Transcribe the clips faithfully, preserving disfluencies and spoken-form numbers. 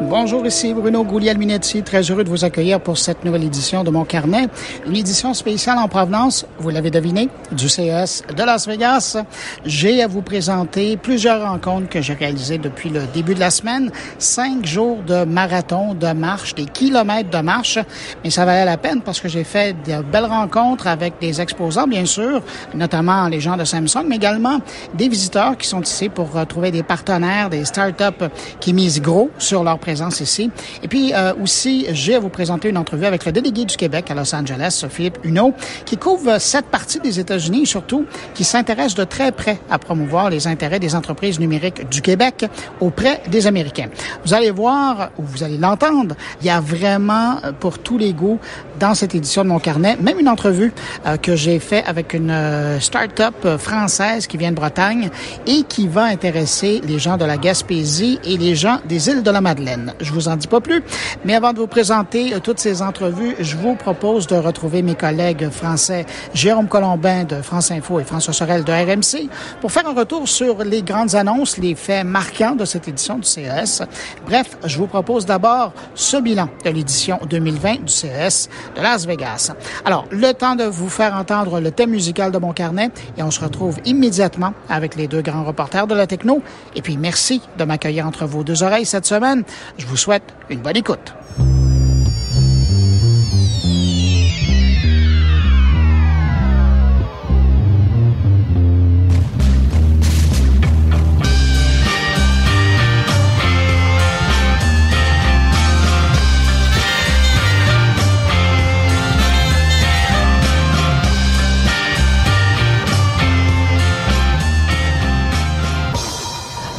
Bonjour, ici Bruno Goulielminetti. Très heureux de vous accueillir pour cette nouvelle édition de Mon Carnet. Une édition spéciale en provenance, vous l'avez deviné, du C E S de Las Vegas. J'ai à vous présenter plusieurs rencontres que j'ai réalisées depuis le début de la semaine. Cinq jours de marathon, de marche, des kilomètres de marche. Mais ça valait la peine parce que j'ai fait de belles rencontres avec des exposants, bien sûr, notamment les gens de Samsung, mais également des visiteurs qui sont ici pour trouver des partenaires, des startups qui misent gros sur leur présence ici. Et puis euh, aussi, j'ai à vous présenter une entrevue avec le délégué du Québec à Los Angeles, Philippe Huneau, qui couvre cette partie des États-Unis, surtout qui s'intéresse de très près à promouvoir les intérêts des entreprises numériques du Québec auprès des Américains. Vous allez voir, ou vous allez l'entendre, il y a vraiment pour tous les goûts dans cette édition de Mon Carnet, même une entrevue euh, que j'ai fait avec une euh, start-up française qui vient de Bretagne et qui va intéresser les gens de la Gaspésie et les gens des îles de la Madeleine. Je vous en dis pas plus, mais avant de vous présenter toutes ces entrevues, je vous propose de retrouver mes collègues français Jérôme Colombin de France Info et François Sorel de R M C pour faire un retour sur les grandes annonces, les faits marquants de cette édition du C E S. Bref, je vous propose d'abord ce bilan de l'édition deux mille vingt du C E S de Las Vegas. Alors, le temps de vous faire entendre le thème musical de Mon Carnet et on se retrouve immédiatement avec les deux grands reporters de la techno. Et puis, merci de m'accueillir entre vos deux oreilles cette semaine. Je vous souhaite une bonne écoute.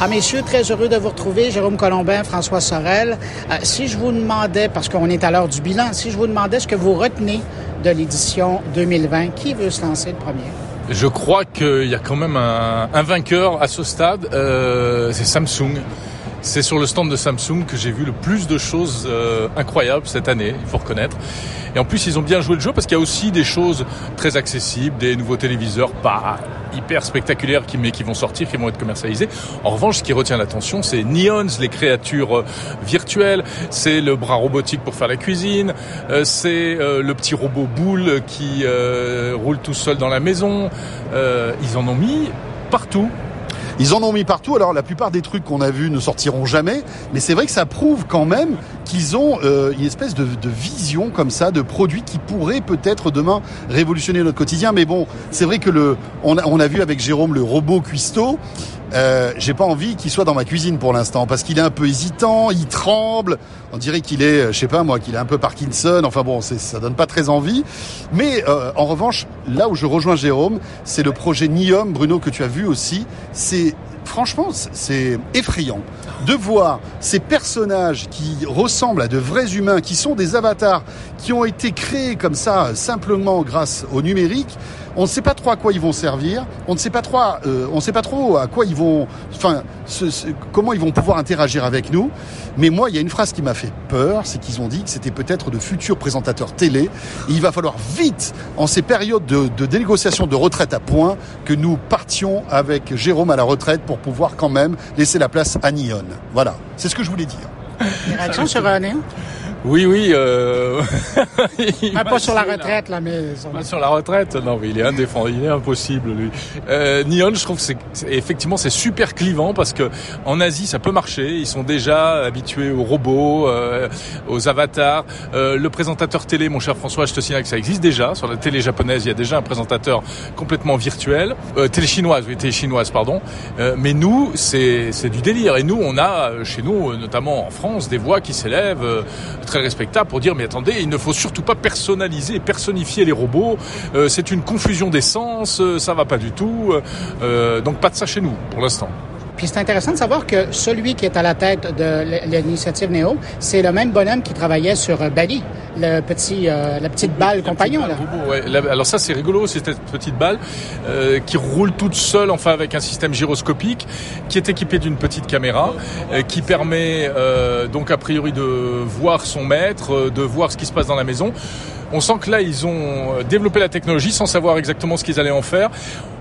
Ah, messieurs, très heureux de vous retrouver, Jérôme Colombin, François Sorel. Euh, si je vous demandais, parce qu'on est à l'heure du bilan, si je vous demandais ce que vous retenez de l'édition deux mille vingt, qui veut se lancer le premier? Je crois qu'il y a quand même un, un vainqueur à ce stade, euh, c'est Samsung. C'est sur le stand de Samsung que j'ai vu le plus de choses euh, incroyables cette année, il faut reconnaître. Et en plus, ils ont bien joué le jeu parce qu'il y a aussi des choses très accessibles, des nouveaux téléviseurs pas hyper spectaculaires qui, mais qui vont sortir, qui vont être commercialisés. En revanche, ce qui retient l'attention, c'est Neons, les créatures virtuelles, c'est le bras robotique pour faire la cuisine, euh, c'est euh, le petit robot boule qui euh, roule tout seul dans la maison. Euh, ils en ont mis partout. Ils en ont mis partout, alors la plupart des trucs qu'on a vus ne sortiront jamais, mais c'est vrai que ça prouve quand même qu'ils ont euh, une espèce de, de vision comme ça, de produits qui pourraient peut-être demain révolutionner notre quotidien. Mais bon, c'est vrai que le, on a, on a vu avec Jérôme le robot cuistot. Euh, j'ai pas envie qu'il soit dans ma cuisine pour l'instant parce qu'il est un peu hésitant, il tremble, on dirait qu'il est, je sais pas moi, qu'il est un peu Parkinson, enfin bon, c'est, ça donne pas très envie. Mais euh, en revanche, là où je rejoins Jérôme, c'est le projet Neon, Bruno, que tu as vu aussi, c'est franchement, c'est effrayant de voir ces personnages qui ressemblent à de vrais humains, qui sont des avatars, qui ont été créés comme ça simplement grâce au numérique. On ne sait pas trop à quoi ils vont servir. On ne sait pas trop, euh, on ne sait pas trop à quoi ils vont, enfin, ce, ce, comment ils vont pouvoir interagir avec nous. Mais moi, il y a une phrase qui m'a fait peur, c'est qu'ils ont dit que c'était peut-être de futurs présentateurs télé. Et il va falloir vite, en ces périodes de, de négociation de retraite à points, que nous partions avec Jérôme à la retraite pour pouvoir quand même laisser la place à Neon. Voilà, c'est ce que je voulais dire. Une réaction sur Neon ? Oui, oui. Euh... ah, pas sur la retraite, là, mais... Pas sur la retraite, non, mais il est indéfendable, il est impossible, lui. Euh, Neon, je trouve que c'est, c'est, effectivement, c'est super clivant parce que en Asie, ça peut marcher. Ils sont déjà habitués aux robots, euh, aux avatars. Euh, le présentateur télé, mon cher François, je te signale que ça existe déjà. Sur la télé japonaise, il y a déjà un présentateur complètement virtuel. Euh, télé chinoise, oui, télé chinoise, pardon. Euh, mais nous, c'est, c'est du délire. Et nous, on a, chez nous, notamment en France, des voix qui s'élèvent, euh, très respectable pour dire mais attendez, il ne faut surtout pas personnaliser et personnifier les robots, euh, c'est une confusion des sens, euh, ça va pas du tout, euh, donc pas de ça chez nous pour l'instant. Puis c'est intéressant de savoir que celui qui est à la tête de l'initiative Neo, c'est le même bonhomme qui travaillait sur Ballie, le petit, euh, la petite balle la compagnon. Petite balle là. Robot, ouais. Alors ça, c'est rigolo, c'est cette petite balle euh, qui roule toute seule, enfin avec un système gyroscopique, qui est équipé d'une petite caméra, euh, qui permet euh, donc a priori de voir son maître, de voir ce qui se passe dans la maison. On sent que là, ils ont développé la technologie sans savoir exactement ce qu'ils allaient en faire.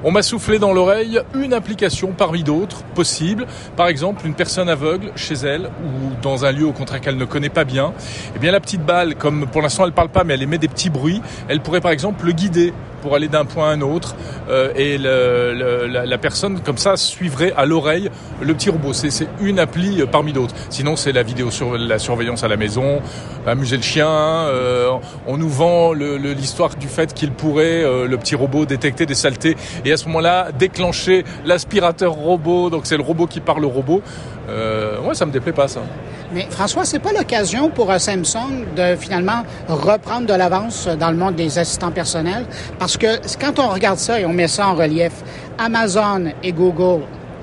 On m'a soufflé dans l'oreille une application parmi d'autres possibles. Par exemple, une personne aveugle chez elle ou dans un lieu au contraire qu'elle ne connaît pas bien. Eh bien, la petite balle, comme pour l'instant elle ne parle pas mais elle émet des petits bruits, elle pourrait par exemple le guider pour aller d'un point à un autre euh, et le, le, la, la personne comme ça suivrait à l'oreille le petit robot. C'est, c'est une appli parmi d'autres. Sinon, c'est la vidéo sur la surveillance à la maison, amuser le chien. Euh, on nous vend le, le, l'histoire du fait qu'il pourrait, euh, le petit robot, détecter des saletés et à ce moment-là déclencher l'aspirateur robot. Donc c'est le robot qui parle au robot. Euh, ouais, ça me déplaît pas ça. Mais François, c'est pas l'occasion pour Samsung de finalement reprendre de l'avance dans le monde des assistants personnels, parce que quand on regarde ça et on met ça en relief, Amazon et Google,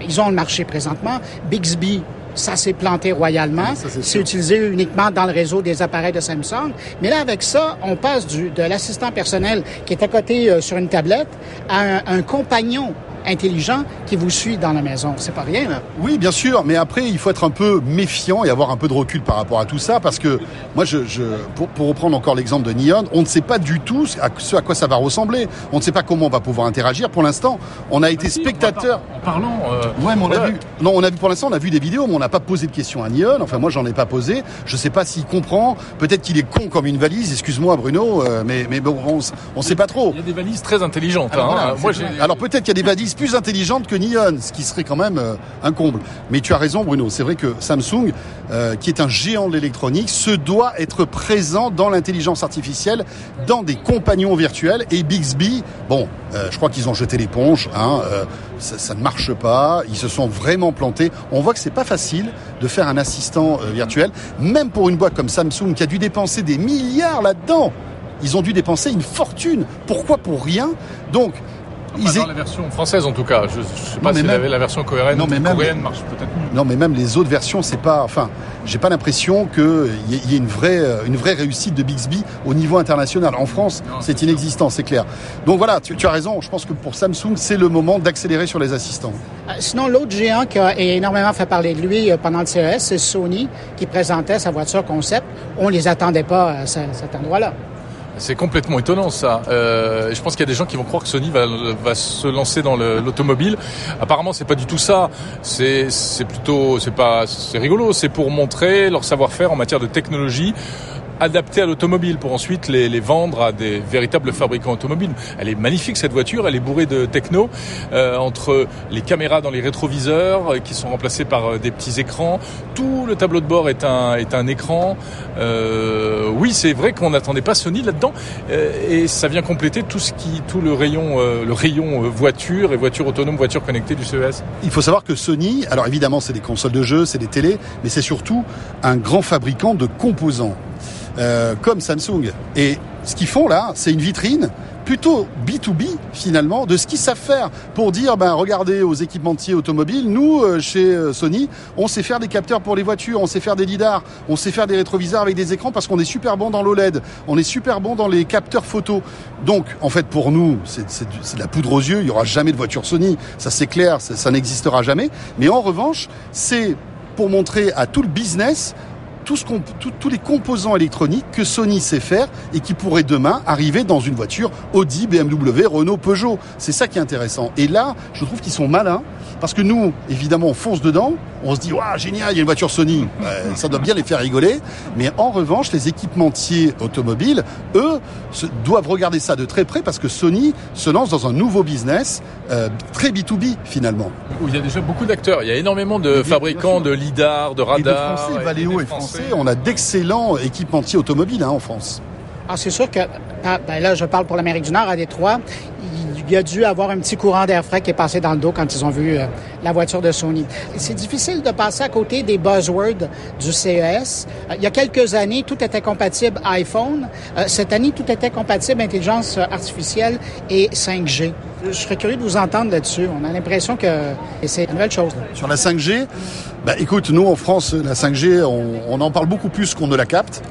ils ont le marché présentement. Bixby, ça s'est planté royalement. Oui, ça, c'est, c'est utilisé uniquement dans le réseau des appareils de Samsung. Mais là, avec ça, on passe du, de l'assistant personnel qui est à côté euh, sur une tablette à un, un compagnon intelligent qui vous suit dans la maison. C'est pas rien, là. Oui, bien sûr. Mais après, il faut être un peu méfiant et avoir un peu de recul par rapport à tout ça, parce que moi, je, je pour, pour reprendre encore l'exemple de Neon, on ne sait pas du tout à ce à quoi ça va ressembler. On ne sait pas comment on va pouvoir interagir. Pour l'instant, on a été si, spectateur. En parlant... Euh... Ouais, mais on ouais. a vu... Non, on a vu, pour l'instant, on a vu des vidéos, mais on n'a pas posé de questions à Neon. Enfin, moi, j'en ai pas posé. Je sais pas s'il comprend. Peut-être qu'il est con comme une valise. Excuse-moi, Bruno, mais, mais bon, on, on sait pas trop. Il y a des valises très intelligentes. Alors, hein, voilà, moi, j'ai... Alors peut-être qu'il y a des valises plus intelligente que Neon, ce qui serait quand même euh, un comble. Mais tu as raison, Bruno, c'est vrai que Samsung, euh, qui est un géant de l'électronique, se doit être présent dans l'intelligence artificielle, dans des compagnons virtuels. Et Bixby, bon, euh, je crois qu'ils ont jeté l'éponge, hein, euh, ça, ça ne marche pas, ils se sont vraiment plantés. On voit que c'est pas facile de faire un assistant euh, virtuel, même pour une boîte comme Samsung qui a dû dépenser des milliards là-dedans. Ils ont dû dépenser une fortune. Pourquoi? Pour rien. Donc, Enfin, dans la version française en tout cas, je ne sais pas non, si même... la, la version coréenne, non, mais même... coréenne marche peut-être mieux. Non mais même les autres versions, c'est pas, enfin, j'ai pas l'impression qu'il y ait une vraie, une vraie réussite de Bixby au niveau international. En France, non, c'est, c'est inexistant, c'est clair. Donc voilà, tu, tu as raison, je pense que pour Samsung, c'est le moment d'accélérer sur les assistants. Sinon, l'autre géant qui a énormément fait parler de lui pendant le C E S, c'est Sony qui présentait sa voiture concept. On ne les attendait pas à cet endroit-là. C'est complètement étonnant ça. Euh, je pense qu'il y a des gens qui vont croire que Sony va, va se lancer dans le, l'automobile. Apparemment, c'est pas du tout ça. C'est, c'est plutôt, c'est pas, c'est rigolo. C'est pour montrer leur savoir-faire en matière de technologie adaptée à l'automobile, pour ensuite les, les vendre à des véritables fabricants automobiles. Elle est magnifique cette voiture, elle est bourrée de techno, euh, entre les caméras dans les rétroviseurs euh, qui sont remplacées par euh, des petits écrans. Tout le tableau de bord est un est un écran. Euh, oui, c'est vrai qu'on n'attendait pas Sony là-dedans, euh, et ça vient compléter tout ce qui tout le rayon euh, le rayon euh, voiture et voiture autonome, voiture connectée du C E S. Il faut savoir que Sony, alors évidemment c'est des consoles de jeux, c'est des télés, mais c'est surtout un grand fabricant de composants. Euh, comme Samsung. Et ce qu'ils font là, c'est une vitrine plutôt B deux B finalement de ce qu'ils savent faire, pour dire ben regardez aux équipementiers automobiles, nous euh, chez euh, Sony, on sait faire des capteurs pour les voitures, on sait faire des lidars, on sait faire des rétroviseurs avec des écrans parce qu'on est super bon dans l'O L E D, on est super bon dans les capteurs photo. Donc en fait pour nous, c'est, c'est, c'est de la poudre aux yeux, il n'y aura jamais de voiture Sony, ça c'est clair, ça, ça n'existera jamais. Mais en revanche, c'est pour montrer à tout le business Tout ce qu'on, tout, tous les composants électroniques que Sony sait faire et qui pourraient demain arriver dans une voiture Audi, B M W, Renault, Peugeot. C'est ça qui est intéressant. Et là, je trouve qu'ils sont malins, parce que nous, évidemment, on fonce dedans, on se dit « Waouh, génial, il y a une voiture Sony euh, !» Ça doit bien les faire rigoler. Mais en revanche, les équipementiers automobiles, eux, se, doivent regarder ça de très près, parce que Sony se lance dans un nouveau business euh, très B deux B, finalement. Où il y a déjà beaucoup d'acteurs. Il y a énormément de fabricants de lidars, de radars. Et de Français, Valeo est français. On a d'excellents équipementiers automobiles hein, en France. Ah, c'est sûr que, ah, ben là je parle pour l'Amérique du Nord, à Détroit, il y a dû avoir un petit courant d'air frais qui est passé dans le dos quand ils ont vu euh, la voiture de Sony. C'est difficile de passer à côté des buzzwords du C E S. Euh, il y a quelques années, tout était compatible iPhone. Euh, cette année, tout était compatible intelligence artificielle et cinq G. Je serais curieux de vous entendre là-dessus. On a l'impression que c'est une nouvelle chose. Sur la cinq G, bah, écoute, nous, en France, la cinq G, on, on en parle beaucoup plus qu'on ne la capte.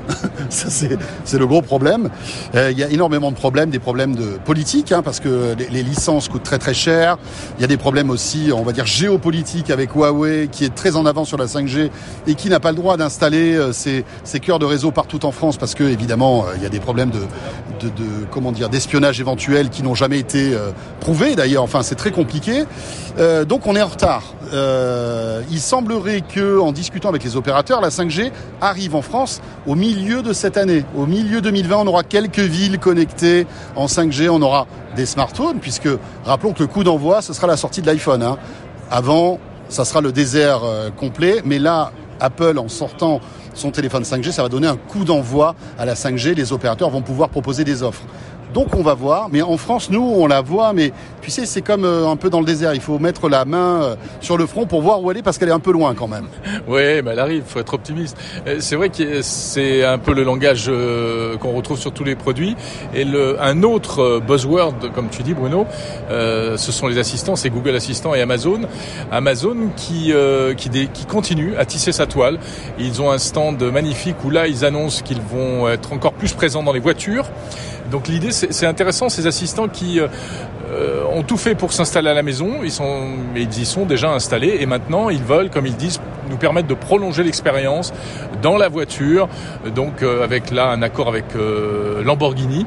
Ça, c'est, c'est le gros problème. Il euh, y a énormément de problèmes, des problèmes de politique, hein, parce que que les licences coûtent très très cher. Il y a des problèmes aussi, on va dire, géopolitiques avec Huawei, qui est très en avant sur la cinq G et qui n'a pas le droit d'installer ses, ses cœurs de réseau partout en France parce que, évidemment, il y a des problèmes de, de, de comment dire, d'espionnage éventuel qui n'ont jamais été euh, prouvés d'ailleurs. Enfin, c'est très compliqué. Euh, donc, on est en retard. Euh, il semblerait que, en discutant avec les opérateurs, la cinq G arrive en France au milieu de cette année. Au milieu deux mille vingt, on aura quelques villes connectées en cinq G. On aura des smartphones, puisque rappelons que le coup d'envoi, ce sera la sortie de l'iPhone. Hein. Avant, ça sera le désert euh, complet. Mais là, Apple, en sortant son téléphone cinq G, ça va donner un coup d'envoi à la cinq G. Les opérateurs vont pouvoir proposer des offres. Donc on va voir, mais en France, nous, on la voit, mais tu sais, c'est comme euh, un peu dans le désert, il faut mettre la main euh, sur le front pour voir où elle est, parce qu'elle est un peu loin quand même. Oui, mais elle arrive, il faut être optimiste. C'est vrai que c'est un peu le langage euh, qu'on retrouve sur tous les produits, et le, un autre buzzword, comme tu dis, Bruno, euh, ce sont les assistants, c'est Google Assistant et Amazon. Amazon qui, euh, qui, dé, qui continue à tisser sa toile. Ils ont un stand magnifique où là, ils annoncent qu'ils vont être encore plus présents dans les voitures. Donc l'idée, c'est, c'est intéressant, ces assistants qui euh, ont tout fait pour s'installer à la maison, ils, sont, ils y sont déjà installés et maintenant ils veulent, comme ils disent, nous permettre de prolonger l'expérience dans la voiture, donc euh, avec là un accord avec euh, Lamborghini.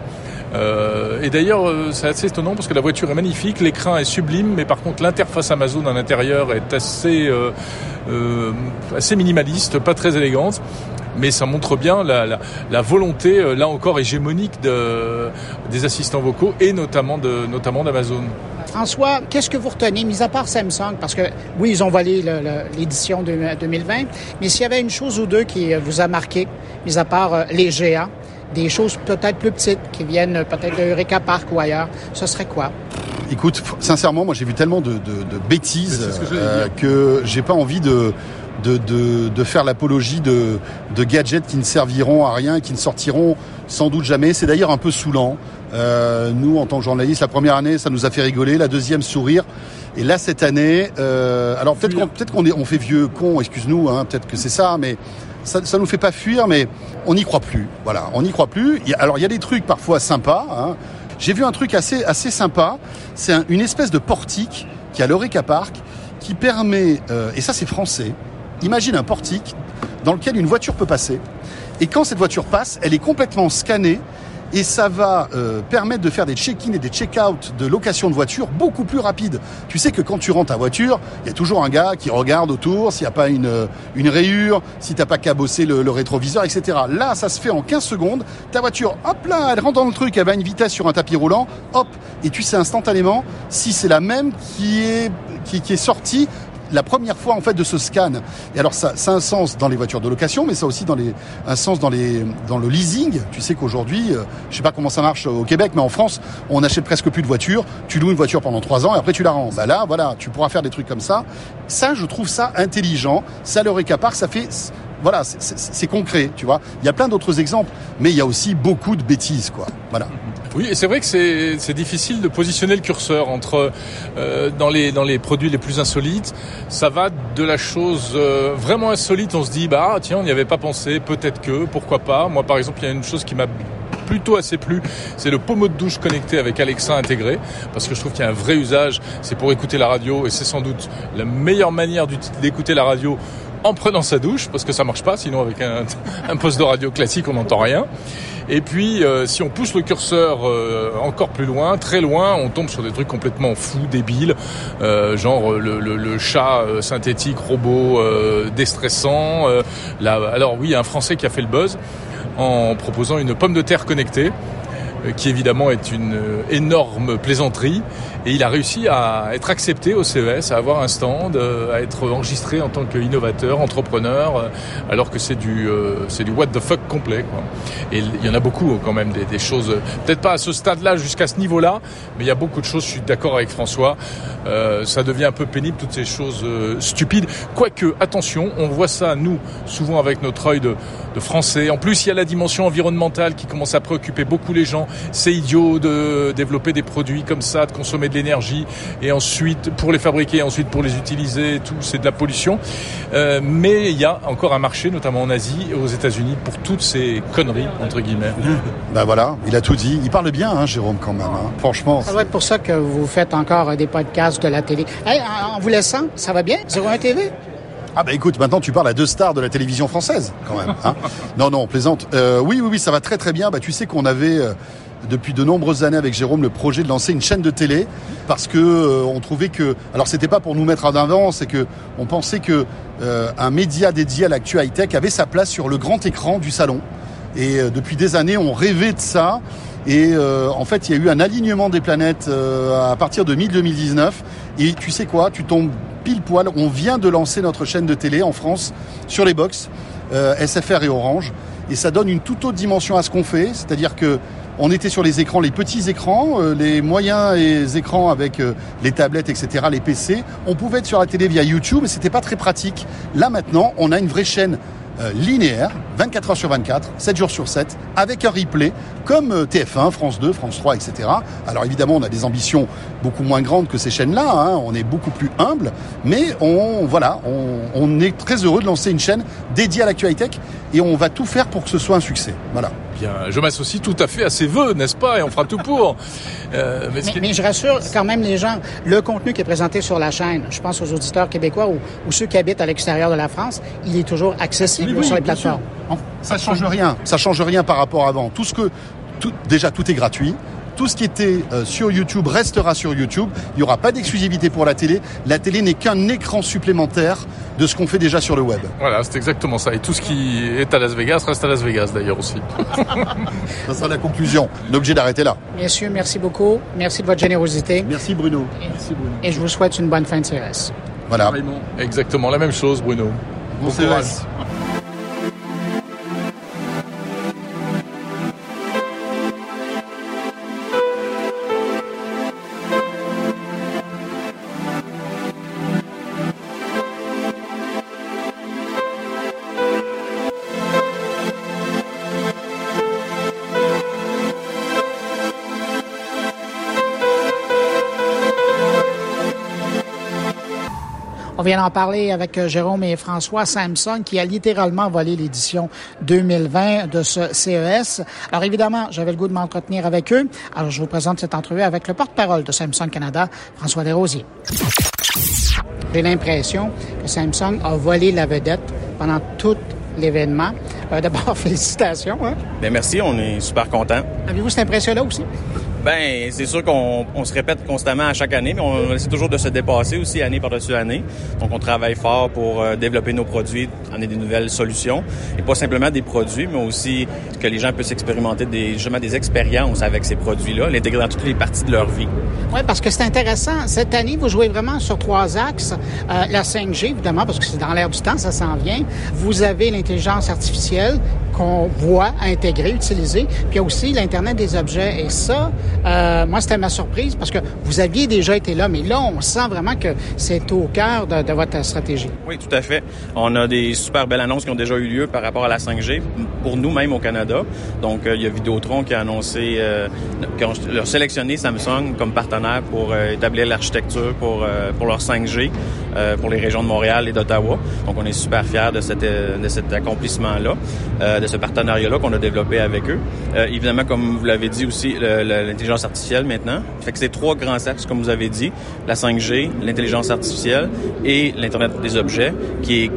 Euh, et d'ailleurs euh, c'est assez étonnant parce que la voiture est magnifique, l'écran est sublime, mais par contre l'interface Amazon à l'intérieur est assez, euh, euh, assez minimaliste, pas très élégante. Mais ça montre bien la, la, la volonté, là encore, hégémonique de, des assistants vocaux et notamment, de, notamment d'Amazon. François, qu'est-ce que vous retenez, mis à part Samsung, parce que, oui, ils ont volé le, le, l'édition de, deux mille vingt, mais s'il y avait une chose ou deux qui vous a marqué, mis à part euh, les géants, des choses peut-être plus petites qui viennent peut-être de Eureka Park ou ailleurs, ce serait quoi? Écoute, sincèrement, moi, j'ai vu tellement de, de, de bêtises que, euh, que j'ai pas envie de... De, de, de faire l'apologie de, de gadgets qui ne serviront à rien, qui ne sortiront sans doute jamais. C'est d'ailleurs un peu saoulant. Euh, nous, en tant que journalistes, la première année, ça nous a fait rigoler. La deuxième, sourire. Et là, cette année, euh, alors peut-être qu'on, peut-être qu'on est, on fait vieux con, excuse-nous, hein, peut-être que c'est ça, mais ça, ça nous fait pas fuir, mais on n'y croit plus. Voilà, on n'y croit plus. Il y a, alors, il y a des trucs parfois sympas. Hein. J'ai vu un truc assez, assez sympa. C'est un, une espèce de portique qui a l'Eureka Park, qui permet, euh, et ça, c'est français. Imagine un portique dans lequel une voiture peut passer. Et quand cette voiture passe, elle est complètement scannée et ça va euh, permettre de faire des check-in et des check-out de location de voiture beaucoup plus rapide. Tu sais que quand tu rentres ta voiture, il y a toujours un gars qui regarde autour s'il n'y a pas une, une rayure, si tu n'as pas cabossé le, le rétroviseur, et cetera. Là, ça se fait en quinze secondes. Ta voiture, hop là, elle rentre dans le truc, elle va à une vitesse sur un tapis roulant, hop, et tu sais instantanément si c'est la même qui est, qui, qui est sortie la première fois en fait de ce scan. Et alors ça, ça a un sens dans les voitures de location, mais ça a aussi dans les, un sens dans, les, dans le leasing. Tu sais qu'aujourd'hui, euh, je sais pas comment ça marche au Québec, mais en France, on n'achète presque plus de voitures. Tu loues une voiture pendant trois ans et après tu la rends. Bah là, voilà, tu pourras faire des trucs comme ça. Ça, je trouve ça intelligent. Ça leur écapare, ça fait... Voilà, c'est, c'est, c'est concret, tu vois. Il y a plein d'autres exemples, mais il y a aussi beaucoup de bêtises, quoi. Voilà. Oui, et c'est vrai que c'est, c'est difficile de positionner le curseur entre euh, dans les dans les produits les plus insolites. Ça va de la chose euh, vraiment insolite. On se dit bah tiens, on n'y avait pas pensé. Peut-être que, pourquoi pas. Moi, par exemple, il y a une chose qui m'a plutôt assez plu, c'est le pommeau de douche connecté avec Alexa intégré, parce que je trouve qu'il y a un vrai usage. C'est pour écouter la radio, et c'est sans doute la meilleure manière d'écouter la radio. En prenant sa douche, parce que ça marche pas, sinon avec un, un poste de radio classique on n'entend rien. Et puis euh, si on pousse le curseur euh, encore plus loin, très loin, on tombe sur des trucs complètement fous, débiles, euh, genre le, le, le chat euh, synthétique, robot euh, déstressant. Euh, là, alors oui, il y a un Français qui a fait le buzz en proposant une pomme de terre connectée, qui évidemment est une énorme plaisanterie, et il a réussi à être accepté au C E S, à avoir un stand, à être enregistré en tant qu'innovateur, entrepreneur, alors que c'est du c'est du what the fuck complet, quoi. Et il y en a beaucoup quand même des, des choses, peut-être pas à ce stade-là jusqu'à ce niveau-là, mais il y a beaucoup de choses. Je suis d'accord avec François, euh, ça devient un peu pénible toutes ces choses euh, stupides. Quoique attention, on voit ça nous souvent avec notre œil de, de français. En plus, il y a la dimension environnementale qui commence à préoccuper beaucoup les gens. c'est idiot de développer des produits comme ça, de consommer de l'énergie et ensuite pour les fabriquer, ensuite pour les utiliser et tout, c'est de la pollution. Euh, mais il y a encore un marché, notamment en Asie et aux États-Unis, pour toutes ces conneries, entre guillemets. Ben voilà, il a tout dit. Il parle bien, hein, Jérôme, quand même. Hein. Franchement. Ça doit être pour ça que vous faites encore des podcasts, de la télé. Hey, en vous laissant, ça va bien? zéro un T V? Ah bah écoute, maintenant tu parles à deux stars de la télévision française, quand même. Hein. Non, non, on plaisante. Euh, oui, oui, oui, ça va très très bien. Bah, tu sais qu'on avait, euh, depuis de nombreuses années avec Jérôme, le projet de lancer une chaîne de télé, parce que euh, on trouvait que... Alors, c'était pas pour nous mettre en avant, c'est que on pensait que euh, un média dédié à l'actu high-tech avait sa place sur le grand écran du salon. Et euh, depuis des années, on rêvait de ça. Et euh, en fait, il y a eu un alignement des planètes euh, à partir de mi-deux mille dix-neuf. Et tu sais quoi, tu tombes pile poil. On vient de lancer notre chaîne de télé en France sur les box, euh, S F R et Orange. Et ça donne une toute autre dimension à ce qu'on fait. C'est-à-dire que on était sur les écrans, les petits écrans, euh, les moyens et les écrans avec euh, les tablettes, et cetera, les P C. On pouvait être sur la télé via YouTube, mais c'était pas très pratique. Là, maintenant, on a une vraie chaîne Euh, linéaire, vingt-quatre heures sur vingt-quatre, sept jours sur sept, avec un replay, comme euh, T F un, France deux, France trois, et cetera. Alors évidemment, on a des ambitions beaucoup moins grandes que ces chaînes-là, hein, on est beaucoup plus humble, mais on, voilà, on, on est très heureux de lancer une chaîne dédiée à l'actu high-tech, et on va tout faire pour que ce soit un succès. Voilà. Bien, je m'associe tout à fait à ses vœux, n'est-ce pas? Et on fera tout pour. Euh, mais, mais, mais je rassure quand même les gens, le contenu qui est présenté sur la chaîne, je pense aux auditeurs québécois ou, ou ceux qui habitent à l'extérieur de la France, il est toujours accessible. Oui, sur les plateformes. Ça ne change rien. Ça ne change rien par rapport à avant. Tout ce que, tout, déjà, tout est gratuit. Tout ce qui était euh, sur YouTube restera sur YouTube. Il n'y aura pas d'exclusivité pour la télé. La télé n'est qu'un écran supplémentaire de ce qu'on fait déjà sur le web. Voilà, c'est exactement ça. Et tout ce qui est à Las Vegas reste à Las Vegas d'ailleurs aussi. Ça sera la conclusion. On est obligé d'arrêter là. Messieurs, merci beaucoup. Merci de votre générosité. Merci Bruno. Et, merci Bruno. Et je vous souhaite une bonne fin de C E S. Voilà. Exactement la même chose, Bruno. Bon C E S. On vient d'en parler avec Jérôme et François. Samsung qui a littéralement volé l'édition deux mille vingt de ce C E S. Alors évidemment, j'avais le goût de m'entretenir avec eux. Alors je vous présente cette entrevue avec le porte-parole de Samsung Canada, François Desrosiers. J'ai l'impression que Samsung a volé la vedette pendant tout l'événement. Euh, d'abord, félicitations. Hein? Bien, merci, on est super contents. Avez-vous cette impression-là aussi? Ben, c'est sûr qu'on on se répète constamment à chaque année, mais on essaie toujours de se dépasser aussi année par-dessus année. Donc, on travaille fort pour euh, développer nos produits, amener des nouvelles solutions, et pas simplement des produits, mais aussi que les gens puissent expérimenter des, justement des expériences avec ces produits-là, l'intégrer dans toutes les parties de leur vie. Oui, parce que c'est intéressant. Cette année, vous jouez vraiment sur trois axes. Euh, la cinq G, évidemment, parce que c'est dans l'air du temps, ça s'en vient. Vous avez l'intelligence artificielle qu'on voit intégrer, utiliser, puis il y a aussi l'Internet des objets. Et ça, euh, moi, c'était ma surprise parce que vous aviez déjà été là, mais là, on sent vraiment que c'est au cœur de, de votre stratégie. Oui, tout à fait. On a des super belles annonces qui ont déjà eu lieu par rapport à la cinq G, pour nous-mêmes au Canada. Donc, euh, il y a Vidéotron qui a annoncé, euh, qui ont leur sélectionné Samsung comme partenaire pour euh, établir l'architecture pour, euh, pour leur cinq G, euh, pour les régions de Montréal et d'Ottawa. Donc, on est super fiers de, cette, de cet accomplissement-là. Euh, de ce partenariat-là qu'on a développé avec eux. Euh, évidemment, comme vous l'avez dit aussi, le, le, l'intelligence artificielle maintenant. Fait que c'est trois grands axes, comme vous avez dit, la cinq G, l'intelligence artificielle et l'Internet des objets, qui est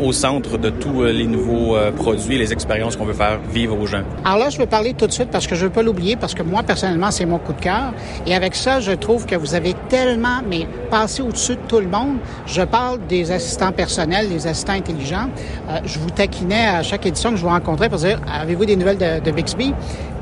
au centre de tous les nouveaux euh, produits, les expériences qu'on veut faire vivre aux gens. Alors là, je veux parler tout de suite parce que je veux pas l'oublier, parce que moi, personnellement, c'est mon coup de cœur. Et avec ça, je trouve que vous avez tellement mais passé au-dessus de tout le monde. Je parle des assistants personnels, des assistants intelligents. Euh, je vous taquinais à chaque édition que je vous rencontrais pour dire, avez-vous des nouvelles de, de Bixby?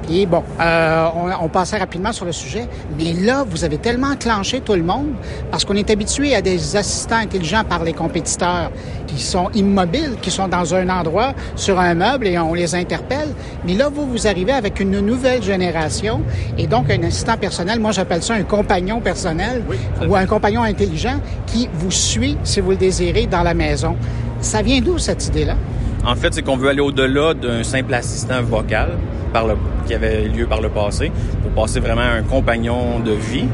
Et bon, euh, on, on passait rapidement sur le sujet, mais là, vous avez tellement enclenché tout le monde, parce qu'on est habitué à des assistants intelligents par les compétiteurs qui sont immobiles, qui sont dans un endroit, sur un meuble, et on les interpelle. Mais là, vous, vous arrivez avec une nouvelle génération, et donc un assistant personnel, moi j'appelle ça un compagnon personnel, oui, ou un compagnon intelligent qui vous suit, si vous le désirez, dans la maison. Ça vient d'où, cette idée-là? En fait, c'est qu'on veut aller au-delà d'un simple assistant vocal. par le, qui avait lieu par le passé, pour passer vraiment à un compagnon de vie,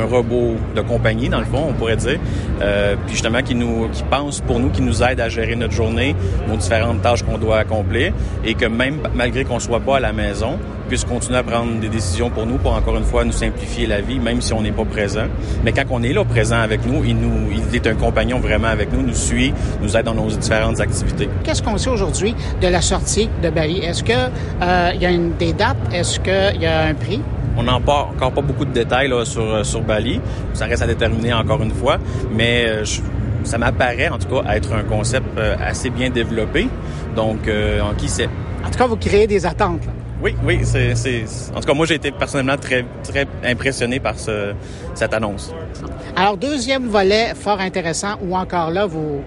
un robot de compagnie, dans le fond, on pourrait dire, euh, puis justement qui nous, qui pense pour nous, qui nous aide à gérer notre journée, nos différentes tâches qu'on doit accomplir, et que même malgré qu'on soit pas à la maison, puisse continuer à prendre des décisions pour nous, pour encore une fois nous simplifier la vie, même si on n'est pas présent. Mais quand on est là présent avec nous, il nous, il est un compagnon vraiment avec nous, nous suit, nous aide dans nos différentes activités. Qu'est-ce qu'on sait aujourd'hui de la sortie de Ballie? Est-ce que euh, il y a une, des dates? Est-ce qu'il y a un prix? On n'a encore pas beaucoup de détails là, sur, sur Ballie. Ça reste à déterminer encore une fois, mais je... ça m'apparaît, en tout cas, être un concept euh, assez bien développé. Donc, euh, en qui sait? En tout cas, vous créez des attentes. Là. Oui, oui. C'est, c'est... En tout cas, moi, j'ai été personnellement très, très impressionné par ce, cette annonce. Alors, deuxième volet fort intéressant, où encore là, vous...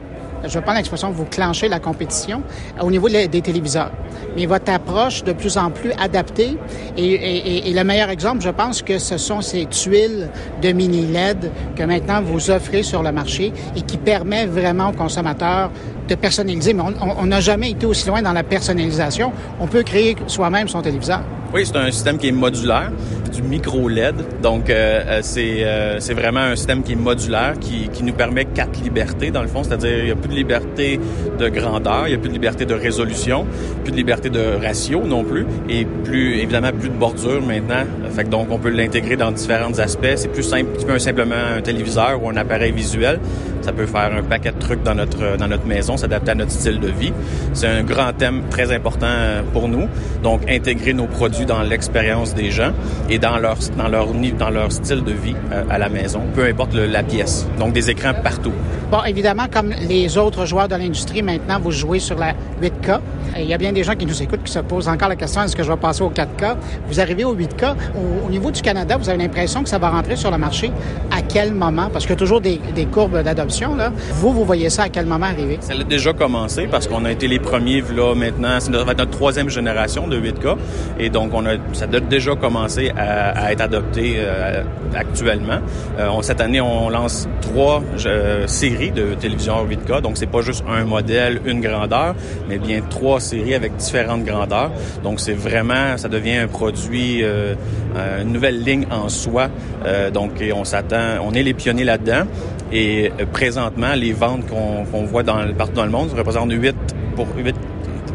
je vais prendre l'expression, vous clenchez la compétition au niveau des téléviseurs. Mais votre approche de plus en plus adaptée, et, et, et le meilleur exemple, je pense que ce sont ces tuiles de mini-L E D que maintenant vous offrez sur le marché et qui permet vraiment aux consommateurs de personnaliser. Mais on n'a jamais été aussi loin dans la personnalisation. On peut créer soi-même son téléviseur. Oui, c'est un système qui est modulaire, du micro-L E D. Donc, euh, c'est, euh, c'est vraiment un système qui est modulaire, qui, qui nous permet quatre libertés, dans le fond. C'est-à-dire, il n'y a plus de liberté de grandeur, il n'y a plus de liberté de résolution, plus de liberté de ratio non plus, et plus évidemment, plus de bordure maintenant. Fait que donc, on peut l'intégrer dans différents aspects. C'est plus simple, tu peux simplement un téléviseur ou un appareil visuel. Ça peut faire un paquet de trucs dans notre, dans notre maison, s'adapter à notre style de vie. C'est un grand thème très important pour nous. Donc, intégrer nos produits dans l'expérience des gens et dans leur, dans leur, dans leur style de vie à la maison, peu importe le, la pièce. Donc, des écrans partout. Bon, évidemment, comme les autres joueurs de l'industrie, maintenant, vous jouez sur la huit K. Il y a bien des gens qui nous écoutent qui se posent encore la question, est-ce que je vais passer au quatre K? Vous arrivez au huit K. Au, au niveau du Canada, vous avez l'impression que ça va rentrer sur le marché. À quel moment? Parce qu'il y a toujours des, des courbes d'adoption. Là. Vous, vous voyez ça à quel moment arriver? Ça a déjà commencé parce qu'on a été les premiers là maintenant. C'est notre, notre troisième génération de huit K et donc on a, ça a déjà commencé à, à être adopté euh, actuellement. Euh, on, cette année, on lance trois euh, séries de télévision huit K. Donc, c'est pas juste un modèle, une grandeur, mais bien trois séries avec différentes grandeurs. Donc, c'est vraiment, ça devient un produit, euh, une nouvelle ligne en soi. Euh, donc, et on s'attend, on est les pionniers là-dedans. Et présentement, les ventes qu'on, qu'on voit dans, partout dans le monde représentent huit pour huit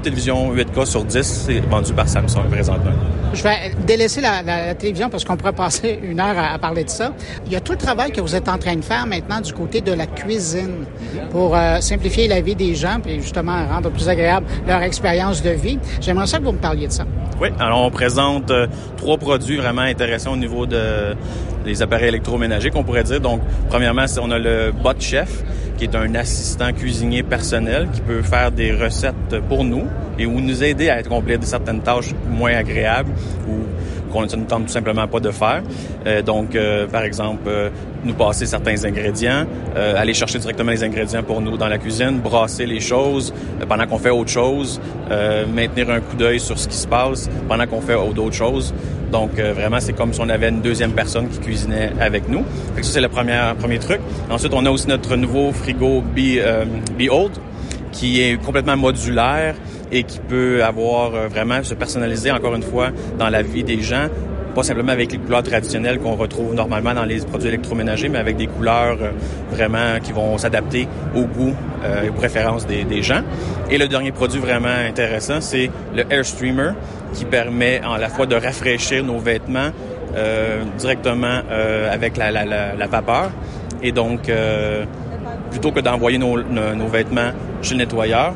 télévisions huit K sur dix, c'est vendu par Samsung présentement. Je vais délaisser la, la, la télévision parce qu'on pourrait passer une heure à, à parler de ça. Il y a tout le travail que vous êtes en train de faire maintenant du côté de la cuisine pour euh, simplifier la vie des gens et justement rendre plus agréable leur expérience de vie. J'aimerais ça que vous me parliez de ça. Oui, alors on présente euh, trois produits vraiment intéressants au niveau de, des appareils électroménagers qu'on pourrait dire. Donc, premièrement, on a le bot chef, qui est un assistant cuisinier personnel qui peut faire des recettes pour nous et ou nous aider à accomplir certaines tâches moins agréables ou qu'on ne tente tout simplement pas de faire. Euh, donc, euh, par exemple, euh, nous passer certains ingrédients, euh, aller chercher directement les ingrédients pour nous dans la cuisine, brasser les choses euh, pendant qu'on fait autre chose, euh, maintenir un coup d'œil sur ce qui se passe pendant qu'on fait d'autres choses. Donc, euh, vraiment, c'est comme si on avait une deuxième personne qui cuisinait avec nous. Fait que ça, c'est le premier, premier truc. Ensuite, on a aussi notre nouveau frigo Be, euh, Be Old, qui est complètement modulaire et qui peut avoir euh, vraiment, se personnaliser, encore une fois, dans la vie des gens. Pas simplement avec les couleurs traditionnelles qu'on retrouve normalement dans les produits électroménagers, mais avec des couleurs euh, vraiment qui vont s'adapter au goût euh, et aux préférences des, des gens. Et le dernier produit vraiment intéressant, c'est le Air Streamer, qui permet à la fois de rafraîchir nos vêtements euh, directement euh, avec la, la, la, la vapeur. Et donc, euh, plutôt que d'envoyer nos, nos, nos vêtements chez le nettoyeur,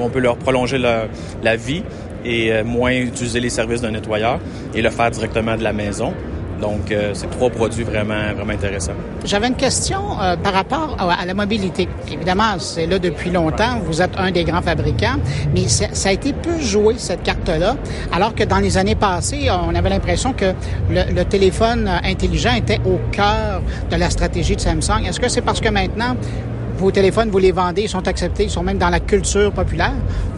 on peut leur prolonger la, la vie et moins utiliser les services d'un nettoyeur et le faire directement de la maison. Donc, euh, c'est trois produits vraiment, vraiment intéressants. J'avais une question euh, par rapport à, à la mobilité. Évidemment, c'est là depuis longtemps. Vous êtes un des grands fabricants, mais ça a été peu joué, cette carte-là, alors que dans les années passées, on avait l'impression que le, le téléphone intelligent était au cœur de la stratégie de Samsung. Est-ce que c'est parce que maintenant, vos téléphones, vous les vendez, ils sont acceptés, ils sont même dans la culture populaire?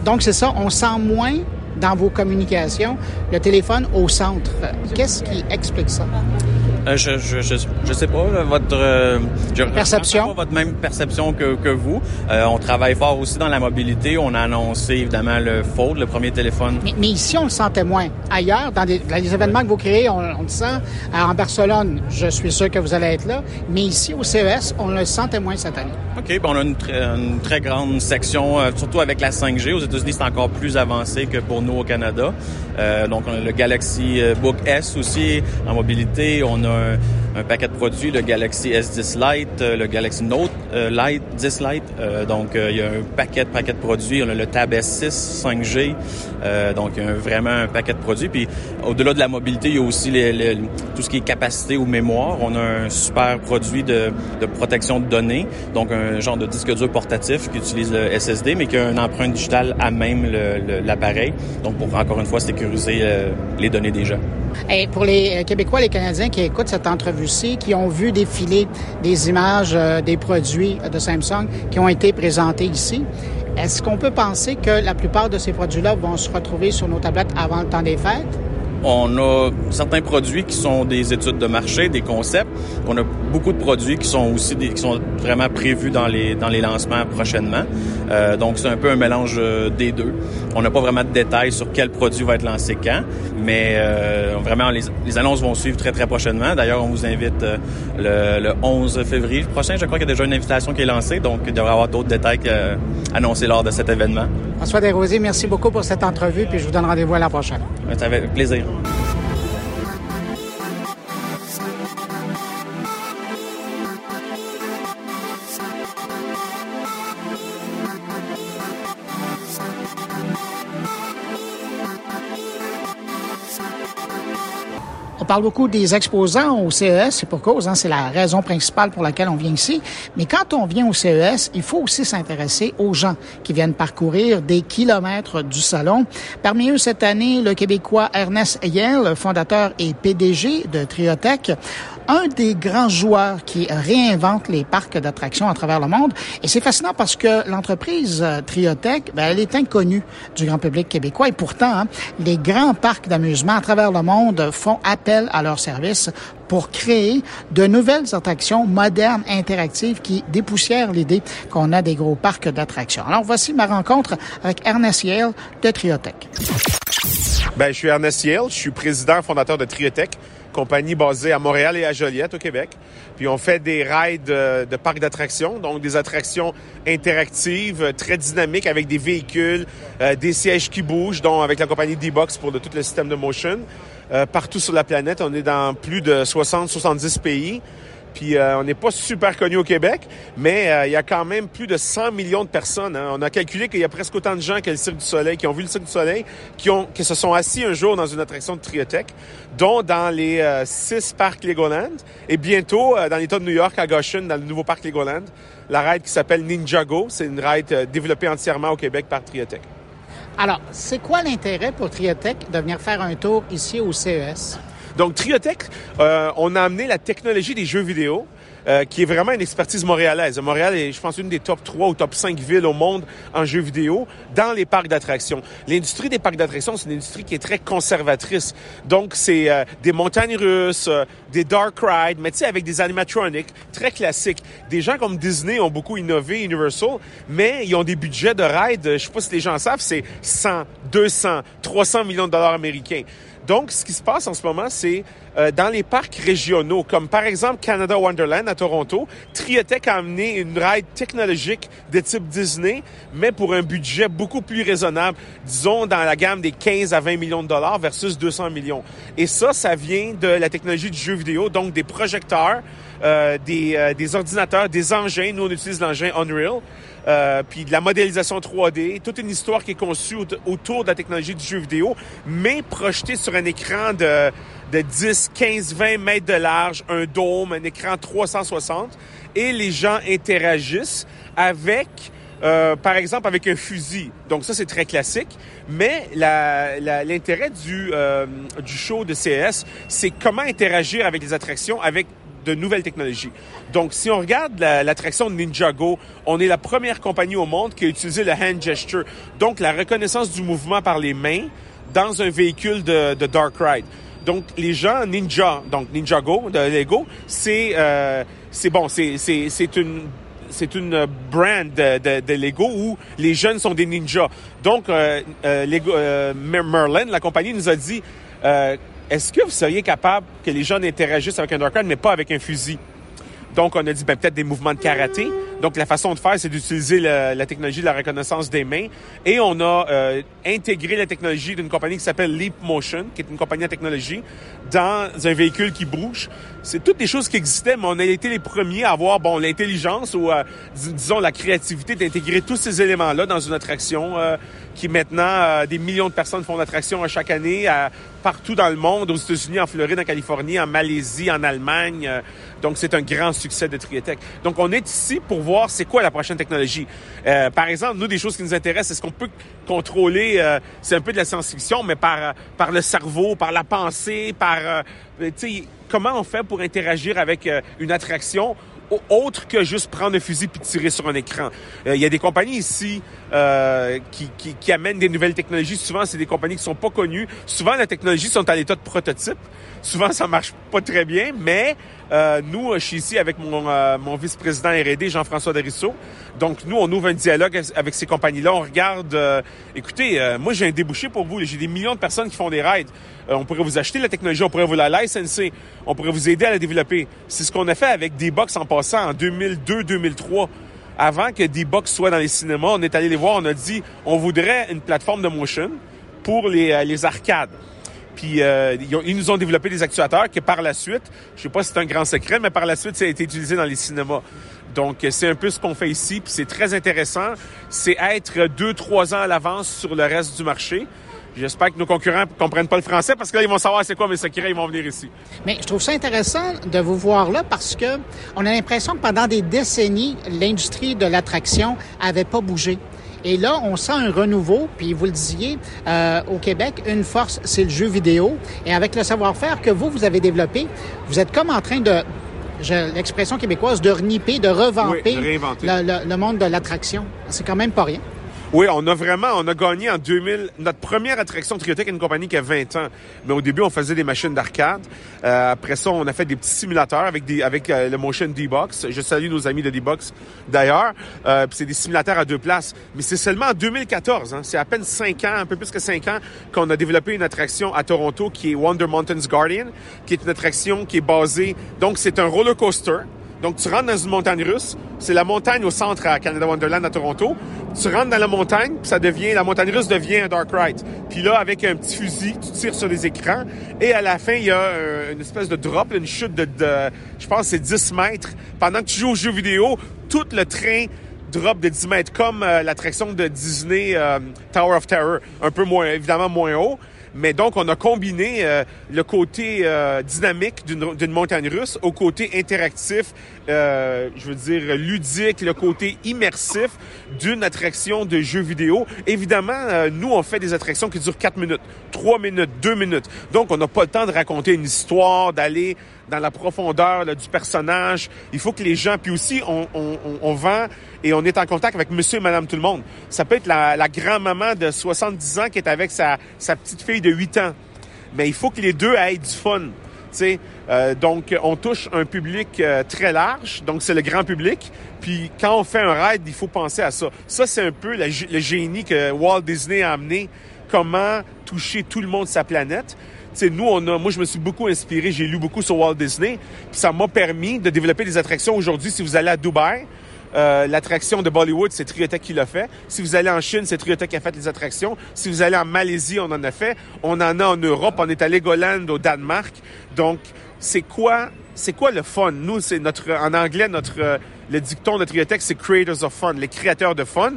Donc, c'est ça, on sent moins dans vos communications, le téléphone au centre. Qu'est-ce qui explique ça? Euh, je, je je je sais pas votre euh, je perception, pas votre même perception que que vous. Euh, on travaille fort aussi dans la mobilité. On a annoncé évidemment le Fold, le premier téléphone. Mais, mais ici on le sentait moins. Ailleurs, dans les, dans les événements que vous créez, on, on le sent. Alors, en Barcelone, je suis sûr que vous allez être là. Mais ici au C E S, on le sentait moins cette année. Ok, ben on a une très, une très grande section, euh, surtout avec la cinq G. Aux États-Unis, c'est encore plus avancé que pour nous au Canada. Euh, donc on a le Galaxy Book S aussi en mobilité. On a Un, un paquet de produits, le Galaxy S dix Lite, le Galaxy Note euh, Lite, dix Lite. Euh, donc, euh, il y a un paquet de, paquet de produits. On a le Tab S six, cinq G. Euh, donc, il y a un, vraiment un paquet de produits. Puis, au-delà de la mobilité, il y a aussi les, les, tout ce qui est capacité ou mémoire. On a un super produit de, de protection de données. Donc, un genre de disque dur portatif qui utilise le S S D, mais qui a une empreinte digitale à même le, le, l'appareil. Donc, pour, encore une fois, sécuriser euh, les données des gens. Et pour les Québécois, les Canadiens qui écoutent cette entrevue-ci, qui ont vu défiler des images euh, des produits de Samsung qui ont été présentés ici, est-ce qu'on peut penser que la plupart de ces produits-là vont se retrouver sur nos tablettes avant le temps des fêtes? On a certains produits qui sont des études de marché, des concepts. On a beaucoup de produits qui sont aussi des, qui sont vraiment prévus dans les dans les lancements prochainement. Euh, donc c'est un peu un mélange des deux. On n'a pas vraiment de détails sur quel produit va être lancé quand, mais euh, vraiment les, les annonces vont suivre très très prochainement. D'ailleurs, on vous invite euh, le, le onze février prochain. Je crois qu'il y a déjà une invitation qui est lancée, donc il devrait y avoir d'autres détails euh, annoncés lors de cet événement. François Desrosiers, merci beaucoup pour cette entrevue, puis je vous donne rendez-vous à la prochaine. Ça fait plaisir. On parle beaucoup des exposants au C E S, c'est pour cause, hein, c'est la raison principale pour laquelle on vient ici. Mais quand on vient au C E S, il faut aussi s'intéresser aux gens qui viennent parcourir des kilomètres du salon. Parmi eux, cette année, le Québécois Ernest Yale, fondateur et P D G de Triotech, un des grands joueurs qui réinvente les parcs d'attractions à travers le monde. Et c'est fascinant parce que l'entreprise Triotech, ben, elle est inconnue du grand public québécois. Et pourtant, hein, les grands parcs d'amusement à travers le monde font appel à leur service pour créer de nouvelles attractions modernes, interactives, qui dépoussièrent l'idée qu'on a des gros parcs d'attractions. Alors, voici ma rencontre avec Ernest Yale de Triotech. Bien, je suis Ernest Yale, je suis président fondateur de Triotech, compagnie basée à Montréal et à Joliette, au Québec. Puis, on fait des rides de, de parcs d'attractions, donc des attractions interactives, très dynamiques, avec des véhicules, euh, des sièges qui bougent, donc avec la compagnie D-Box pour le, tout le système de motion. Euh, partout sur la planète, on est dans plus de soixante à soixante-dix pays. Puis euh, on n'est pas super connu au Québec, mais il euh, y a quand même plus de cent millions de personnes. Hein. On a calculé qu'il y a presque autant de gens que le Cirque du Soleil, qui ont vu le Cirque du Soleil, qui, ont, qui se sont assis un jour dans une attraction de Triotech, dont dans les euh, six parcs Legoland, et bientôt euh, dans l'État de New York, à Goshen, dans le nouveau parc Legoland, la ride qui s'appelle Ninjago. C'est une ride euh, développée entièrement au Québec par Triotech. Alors, c'est quoi l'intérêt pour Triotech de venir faire un tour ici au C E S? Donc, Triotech, euh, on a amené la technologie des jeux vidéo, euh, qui est vraiment une expertise montréalaise. Montréal est, je pense, une des top trois ou top cinq villes au monde en jeux vidéo dans les parcs d'attractions. L'industrie des parcs d'attractions, c'est une industrie qui est très conservatrice. Donc, c'est euh, des montagnes russes, euh, des dark rides, mais tu sais, avec des animatronics, très classiques. Des gens comme Disney ont beaucoup innové, Universal, mais ils ont des budgets de rides, je sais pas si les gens savent, c'est cent, deux cents, trois cents millions de dollars américains. Donc, ce qui se passe en ce moment, c'est euh, dans les parcs régionaux, comme par exemple Canada Wonderland à Toronto, Triotech a amené une ride technologique de type Disney, mais pour un budget beaucoup plus raisonnable, disons dans la gamme des quinze à vingt millions de dollars versus deux cents millions. Et ça, ça vient de la technologie du jeu vidéo, donc des projecteurs, euh, des, euh, des ordinateurs, des engins. Nous, on utilise l'engin Unreal. Euh, puis de la modélisation trois D, toute une histoire qui est conçue autour de la technologie du jeu vidéo, mais projetée sur un écran de, de dix, quinze, vingt mètres de large, un dôme, un écran trois cent soixante, et les gens interagissent avec, euh, par exemple, avec un fusil. Donc ça, c'est très classique, mais la, la, l'intérêt du, euh, du show de C E S, c'est comment interagir avec les attractions, avec de nouvelles technologies. Donc, si on regarde la, l'attraction de Ninjago, on est la première compagnie au monde qui a utilisé le hand gesture, donc la reconnaissance du mouvement par les mains dans un véhicule de, de dark ride. Donc, les gens Ninja, donc Ninjago de Lego, c'est euh, c'est bon, c'est c'est c'est une c'est une brand de, de, de Lego où les jeunes sont des ninjas. Donc, euh, euh, Lego, euh, Merlin, la compagnie, nous a dit euh, est-ce que vous seriez capable que les jeunes interagissent avec un arcade, mais pas avec un fusil? Donc, on a dit ben, peut-être des mouvements de karaté. Donc, la façon de faire, c'est d'utiliser la, la technologie de la reconnaissance des mains. Et on a euh, intégré la technologie d'une compagnie qui s'appelle Leap Motion, qui est une compagnie de technologie, dans un véhicule qui bouge. C'est toutes des choses qui existaient, mais on a été les premiers à avoir bon l'intelligence ou, euh, dis, disons, la créativité d'intégrer tous ces éléments-là dans une attraction euh, qui, maintenant, euh, des millions de personnes font l'attraction chaque année à, partout dans le monde, aux États-Unis, en Floride, en Californie, en Malaisie, en Allemagne. Euh, donc, c'est un grand succès de Triotech. Donc, on est ici pour voir c'est quoi la prochaine technologie. Euh, par exemple, nous, des choses qui nous intéressent, est-ce qu'on peut contrôler, euh, c'est un peu de la science-fiction, mais par par le cerveau, par la pensée, par, euh, tu sais, comment on fait pour interagir avec euh, une attraction autre que juste prendre un fusil puis tirer sur un écran. Il euh, y a des compagnies ici euh, qui, qui, qui amènent des nouvelles technologies. Souvent, c'est des compagnies qui sont pas connues. Souvent, la technologie sont à l'état de prototype. Souvent, ça marche pas très bien, mais euh, nous, je suis ici avec mon, euh, mon vice-président R et D, Jean-François Desrosiers. Donc, nous, on ouvre un dialogue avec ces compagnies-là. On regarde... Euh, écoutez, euh, moi, j'ai un débouché pour vous. J'ai des millions de personnes qui font des rides. Euh, on pourrait vous acheter la technologie, on pourrait vous la licencer, on pourrait vous aider à la développer. C'est ce qu'on a fait avec D-Box en passant en deux mille deux, deux mille trois. Avant que D-Box soit dans les cinémas, on est allé les voir, on a dit on voudrait une plateforme de motion pour les, euh, les arcades. Puis, euh, ils, ont, ils nous ont développé des actuateurs que par la suite, je sais pas si c'est un grand secret, mais par la suite, ça a été utilisé dans les cinémas. Donc, c'est un peu ce qu'on fait ici, puis c'est très intéressant. C'est être deux, trois ans à l'avance sur le reste du marché. J'espère que nos concurrents ne comprennent pas le français parce que là, ils vont savoir c'est quoi mes secrets, ils vont venir ici. Mais je trouve ça intéressant de vous voir là parce que on a l'impression que pendant des décennies, l'industrie de l'attraction n'avait pas bougé. Et là, on sent un renouveau, puis vous le disiez, euh, au Québec, une force, c'est le jeu vidéo. Et avec le savoir-faire que vous, vous avez développé, vous êtes comme en train de... J'ai l'expression québécoise de reniper, de revamper oui, le, le, le monde de l'attraction. C'est quand même pas rien. Oui, on a vraiment, on a gagné en deux mille, notre première attraction Triotech est une compagnie qui a vingt ans. Mais au début, on faisait des machines d'arcade. Euh, après ça, on a fait des petits simulateurs avec des, avec euh, le Motion D-Box. Je salue nos amis de D-Box d'ailleurs. Euh, puis c'est des simulateurs à deux places. Mais c'est seulement en deux mille quatorze, hein. C'est à peine cinq ans, un peu plus que cinq ans, qu'on a développé une attraction à Toronto qui est Wonder Mountain's Guardian, qui est une attraction qui est basée, donc c'est un roller coaster. Donc, tu rentres dans une montagne russe. C'est la montagne au centre à Canada Wonderland à Toronto. Tu rentres dans la montagne, puis ça devient, la montagne russe devient un dark ride. Puis là, avec un petit fusil, tu tires sur des écrans. Et à la fin, il y a une espèce de drop, une chute de, de je pense, c'est dix mètres. Pendant que tu joues aux jeux vidéo, tout le train drop de dix mètres, comme euh, l'attraction de Disney euh, Tower of Terror. Un peu moins, évidemment, moins haut. Mais donc, on a combiné euh, le côté euh, dynamique d'une, d'une montagne russe au côté interactif, euh, je veux dire ludique, le côté immersif d'une attraction de jeux vidéo. Évidemment, euh, nous, on fait des attractions qui durent quatre minutes, trois minutes, deux minutes. Donc, on n'a pas le temps de raconter une histoire, d'aller dans la profondeur là, du personnage. Il faut que les gens... Puis aussi, on, on, on vend et on est en contact avec monsieur et madame tout le monde. Ça peut être la, la grand-maman de soixante-dix ans qui est avec sa, sa petite fille de huit ans. Mais il faut que les deux aient du fun. T'sais, euh, donc, on touche un public euh, très large. Donc, c'est le grand public. Puis, quand on fait un ride, il faut penser à ça. Ça, c'est un peu la, le génie que Walt Disney a amené. Comment toucher tout le monde de sa planète. T'sais, nous, on a, moi, je me suis beaucoup inspiré. J'ai lu beaucoup sur Walt Disney. Puis, ça m'a permis de développer des attractions. Aujourd'hui, si vous allez à Dubaï, Euh, l'attraction de Bollywood, c'est Triotech qui l'a fait. Si vous allez en Chine, c'est Triotech qui a fait les attractions. Si vous allez en Malaisie, on en a fait. On en a en Europe. On est à Legoland, au Danemark. Donc, c'est quoi, c'est quoi le fun? Nous, c'est notre, en anglais, notre, le dicton de Triotech, c'est creators of fun, les créateurs de fun.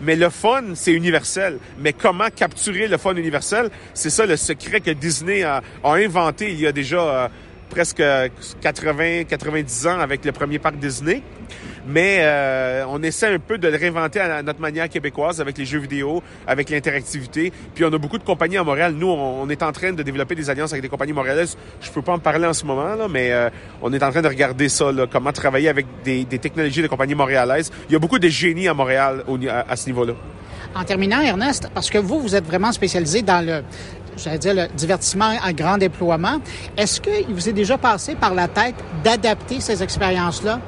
Mais le fun, c'est universel. Mais comment capturer le fun universel? C'est ça le secret que Disney a, a inventé il y a déjà euh, presque quatre-vingts, quatre-vingt-dix ans avec le premier parc Disney. Mais euh, on essaie un peu de le réinventer à notre manière québécoise avec les jeux vidéo, avec l'interactivité. Puis on a beaucoup de compagnies à Montréal. Nous, on, on est en train de développer des alliances avec des compagnies montréalaises. Je peux pas en parler en ce moment, là, mais euh, on est en train de regarder ça, là, comment travailler avec des, des technologies de compagnies montréalaises. Il y a beaucoup de génies à Montréal au, à, à ce niveau-là. En terminant, Ernest, parce que vous, vous êtes vraiment spécialisé dans le... j'allais dire, le divertissement à grand déploiement. Est-ce qu'il vous est déjà passé par la tête d'adapter ces expériences-là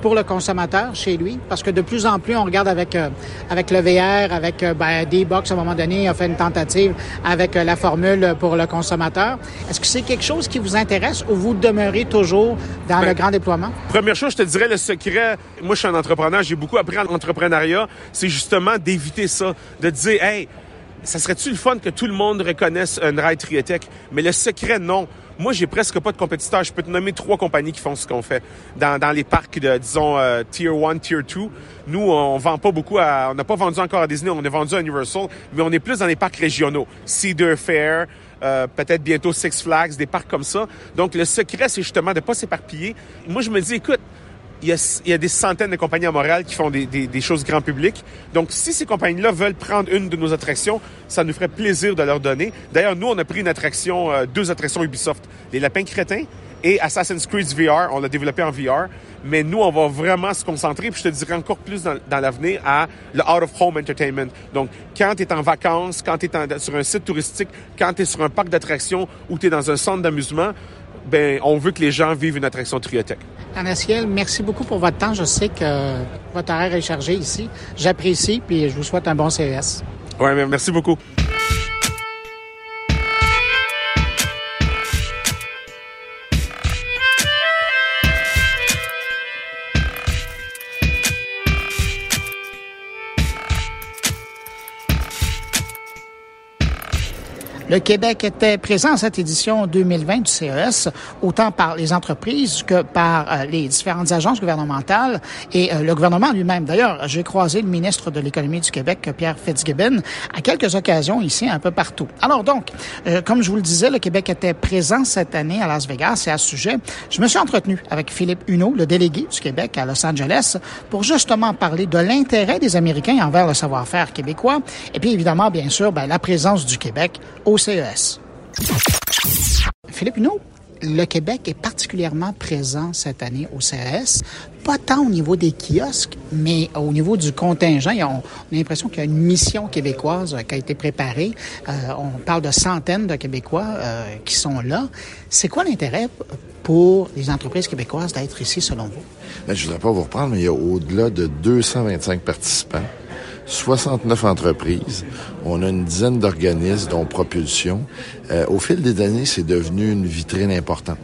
pour le consommateur chez lui? Parce que de plus en plus, on regarde avec euh, avec le V R, avec euh, ben, D-Box, à un moment donné, a fait une tentative avec euh, la formule pour le consommateur. Est-ce que c'est quelque chose qui vous intéresse ou vous demeurez toujours dans ben, le grand déploiement? Première chose, je te dirais le secret. Moi, je suis un entrepreneur, j'ai beaucoup appris en entrepreneuriat. C'est justement d'éviter ça, de dire « Hey, ça serait-tu le fun que tout le monde reconnaisse une ride Triotech? » Mais le secret, non. Moi, j'ai presque pas de compétiteurs. Je peux te nommer trois compagnies qui font ce qu'on fait dans, dans les parcs de, disons, euh, Tier un, Tier deux. Nous, on vend pas beaucoup à... On n'a pas vendu encore à Disney, on a vendu à Universal, mais on est plus dans les parcs régionaux. Cedar Fair, euh, peut-être bientôt Six Flags, des parcs comme ça. Donc, le secret, c'est justement de pas s'éparpiller. Moi, je me dis, écoute, il y a, il y a des centaines de compagnies à Montréal qui font des, des, des choses grand public. Donc, si ces compagnies-là veulent prendre une de nos attractions, ça nous ferait plaisir de leur donner. D'ailleurs, nous, on a pris une attraction, euh, deux attractions Ubisoft, les Lapins Crétins et Assassin's Creed V R. On l'a développé en V R, mais nous, on va vraiment se concentrer, puis je te dirais encore plus dans, dans l'avenir, à le out-of-home entertainment. Donc, quand tu es en vacances, quand tu es sur un site touristique, quand tu es sur un parc d'attractions ou tu es dans un centre d'amusement, ben, on veut que les gens vivent une attraction Triotech. Ernest Yale, merci beaucoup pour votre temps. Je sais que votre horaire est chargé ici. J'apprécie, puis je vous souhaite un bon C E S. Oui, merci beaucoup. Le Québec était présent à cette édition deux mille vingt du C E S, autant par les entreprises que par euh, les différentes agences gouvernementales et euh, le gouvernement lui-même. D'ailleurs, j'ai croisé le ministre de l'Économie du Québec, Pierre Fitzgibbon, à quelques occasions ici, un peu partout. Alors donc, euh, comme je vous le disais, le Québec était présent cette année à Las Vegas et à ce sujet, je me suis entretenu avec Philippe Huneau, le délégué du Québec à Los Angeles, pour justement parler de l'intérêt des Américains envers le savoir-faire québécois et puis évidemment, bien sûr, ben, la présence du Québec au C E S. Philippe Huneau, le Québec est particulièrement présent cette année au C E S, pas tant au niveau des kiosques, mais au niveau du contingent. On, on a l'impression qu'il y a une mission québécoise qui a été préparée. Euh, on parle de centaines de Québécois euh, qui sont là. C'est quoi l'intérêt pour les entreprises québécoises d'être ici, selon vous? Bien, je ne voudrais pas vous reprendre, mais il y a au-delà de deux cent vingt-cinq participants. soixante-neuf entreprises, on a une dizaine d'organismes, dont Propulsion. Euh, au fil des années, c'est devenu une vitrine importante.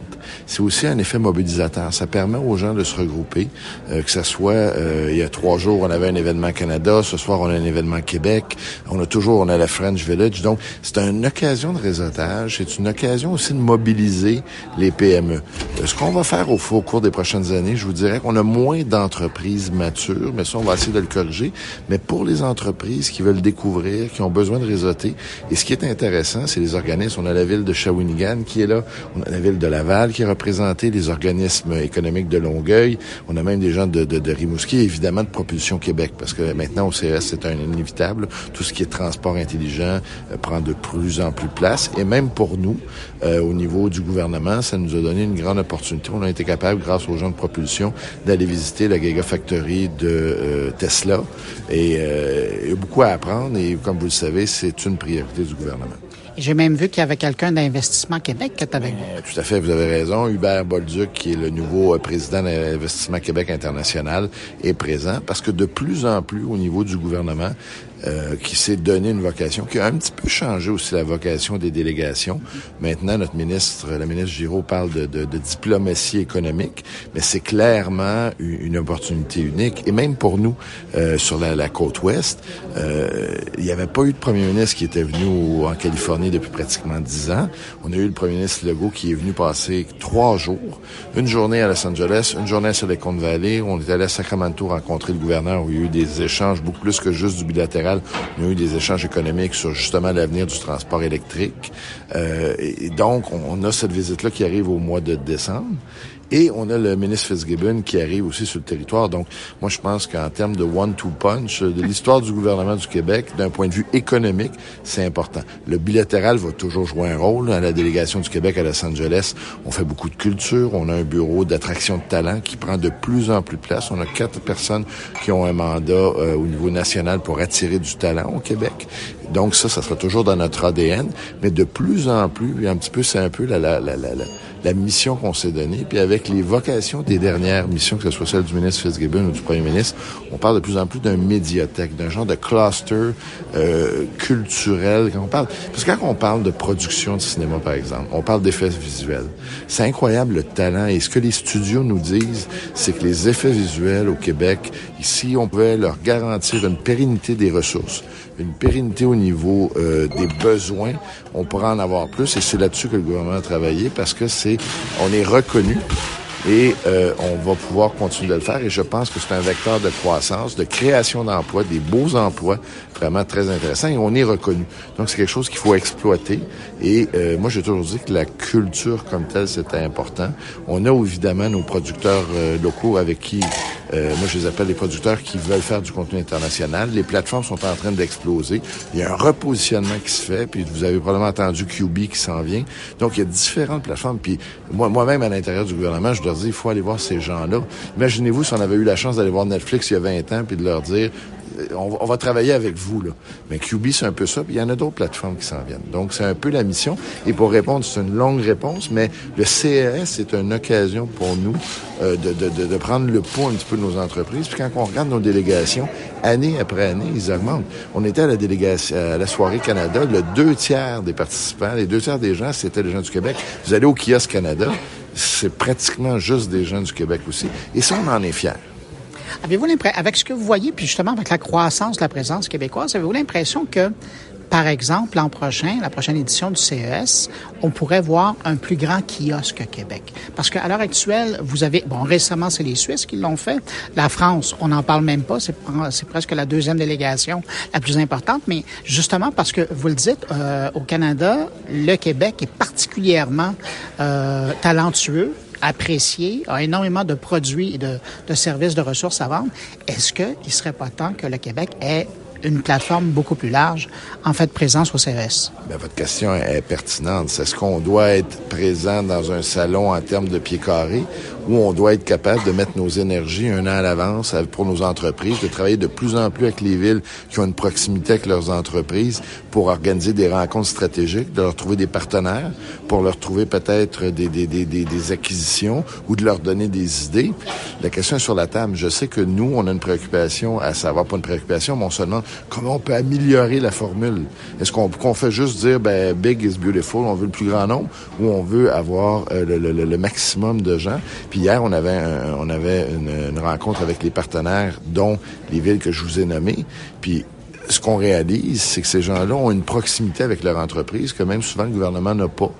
C'est aussi un effet mobilisateur. Ça permet aux gens de se regrouper, euh, que ce soit euh, il y a trois jours, on avait un événement Canada, ce soir, on a un événement Québec, on a toujours, on a la French Village. Donc, c'est une occasion de réseautage, c'est une occasion aussi de mobiliser les P M E. Euh, ce qu'on va faire au, au cours des prochaines années, je vous dirais qu'on a moins d'entreprises matures, mais ça, on va essayer de le corriger. Mais pour les entreprises qui veulent découvrir, qui ont besoin de réseauter, et ce qui est intéressant, c'est les organismes. On a la ville de Shawinigan qui est là, on a la ville de Laval qui est représentée, les organismes économiques de Longueuil, on a même des gens de, de, de Rimouski et évidemment de Propulsion Québec, parce que maintenant au C E S, c'est un inévitable. Tout ce qui est transport intelligent euh, prend de plus en plus place, et même pour nous, euh, au niveau du gouvernement, ça nous a donné une grande opportunité. On a été capable, grâce aux gens de Propulsion, d'aller visiter la Gigafactory de euh, Tesla, et euh, il y a beaucoup à apprendre et, comme vous le savez, c'est une priorité du gouvernement. J'ai même vu qu'il y avait quelqu'un d'Investissement Québec qui était avec vous. Tout à fait, vous avez raison. Hubert Bolduc, qui est le nouveau président d'Investissement Québec International, est présent parce que de plus en plus, au niveau du gouvernement, Euh, qui s'est donné une vocation, qui a un petit peu changé aussi la vocation des délégations. Maintenant, notre ministre, la ministre Giroux, parle de, de, de diplomatie économique, mais c'est clairement une, une opportunité unique. Et même pour nous, euh, sur la, la côte ouest, euh, il n'y avait pas eu de premier ministre qui était venu au, en Californie depuis pratiquement dix ans. On a eu le premier ministre Legault qui est venu passer trois jours, une journée à Los Angeles, une journée à Silicon Valley. On est allé à Sacramento rencontrer le gouverneur où il y a eu des échanges beaucoup plus que juste du bilatéral. On a eu des échanges économiques sur justement l'avenir du transport électrique. Euh, et donc, on, on a cette visite-là qui arrive au mois de décembre. Et on a le ministre Fitzgibbon qui arrive aussi sur le territoire. Donc, moi, je pense qu'en termes de one-two punch, de l'histoire du gouvernement du Québec, d'un point de vue économique, c'est important. Le bilatéral va toujours jouer un rôle. À la délégation du Québec à Los Angeles, on fait beaucoup de culture. On a un bureau d'attraction de talent qui prend de plus en plus de place. On a quatre personnes qui ont un mandat euh, au niveau national pour attirer du talent au Québec. Donc ça, ça sera toujours dans notre A D N, mais de plus en plus, un petit peu, c'est un peu la, la, la, la, la mission qu'on s'est donnée. Puis avec les vocations des dernières missions, que ce soit celle du ministre Fitzgibbon ou du premier ministre, on parle de plus en plus d'un médiathèque, d'un genre de cluster euh, culturel. Quand on parle, parce que quand on parle de production de cinéma, par exemple, on parle d'effets visuels. C'est incroyable le talent. Et ce que les studios nous disent, c'est que les effets visuels au Québec, ici, on pouvait leur garantir une pérennité des ressources, une pérennité au niveau euh, des besoins, on pourra en avoir plus. Et c'est là-dessus que le gouvernement a travaillé, parce que c'est, on est reconnu et euh, on va pouvoir continuer de le faire. Et je pense que c'est un vecteur de croissance, de création d'emplois, des beaux emplois, vraiment très intéressants. Et on est reconnu. Donc, c'est quelque chose qu'il faut exploiter. Et euh, moi, j'ai toujours dit que la culture comme telle, c'était important. On a évidemment nos producteurs euh, locaux avec qui... Euh, moi, je les appelle les producteurs qui veulent faire du contenu international. Les plateformes sont en train d'exploser. Il y a un repositionnement qui se fait. Puis, vous avez probablement entendu Q B qui s'en vient. Donc, il y a différentes plateformes. Puis, moi, moi-même, à l'intérieur du gouvernement, je leur dis, il faut aller voir ces gens-là. Imaginez-vous si on avait eu la chance d'aller voir Netflix il y a vingt ans puis de leur dire... On va travailler avec vous, là. Mais Q B, c'est un peu ça. Puis il y en a d'autres plateformes qui s'en viennent. Donc, c'est un peu la mission. Et pour répondre, c'est une longue réponse, mais le C E S, c'est une occasion pour nous euh, de, de, de prendre le pouls un petit peu de nos entreprises. Puis quand on regarde nos délégations, année après année, ils augmentent. On était à la délégation, à la soirée Canada, le deux tiers des participants, les deux tiers des gens, c'était les gens du Québec. Vous allez au kiosque Canada, c'est pratiquement juste des gens du Québec aussi. Et ça, on en est fiers. Avez-vous l'impression, avec ce que vous voyez, puis justement avec la croissance de la présence québécoise, avez-vous l'impression que, par exemple, l'an prochain, la prochaine édition du C E S, on pourrait voir un plus grand kiosque Québec? Parce qu'à l'heure actuelle, vous avez... Bon, récemment, c'est les Suisses qui l'ont fait. La France, on n'en parle même pas. C'est, c'est presque la deuxième délégation la plus importante. Mais justement, parce que, vous le dites, euh, au Canada, le Québec est particulièrement euh, talentueux, apprécié, a énormément de produits et de, de services, de ressources à vendre. Est-ce qu'il ne serait pas temps que le Québec ait une plateforme beaucoup plus large en fait de présence au C E S? Bien, votre question est pertinente. Est-ce qu'on doit être présent dans un salon en termes de pieds carrés où on doit être capable de mettre nos énergies un an à l'avance pour nos entreprises, de travailler de plus en plus avec les villes qui ont une proximité avec leurs entreprises pour organiser des rencontres stratégiques, de leur trouver des partenaires, pour leur trouver peut-être des, des, des, des acquisitions ou de leur donner des idées? La question est sur la table. Je sais que nous, on a une préoccupation à savoir, pas une préoccupation, mais on se demande comment on peut améliorer la formule. Est-ce qu'on, qu'on fait juste dire, ben, big is beautiful, on veut le plus grand nombre, ou on veut avoir euh, le, le, le maximum de gens? Puis hier, on avait un, on avait une, une rencontre avec les partenaires, dont les villes que je vous ai nommées. Puis ce qu'on réalise, c'est que ces gens-là ont une proximité avec leur entreprise que même souvent le gouvernement n'a pas.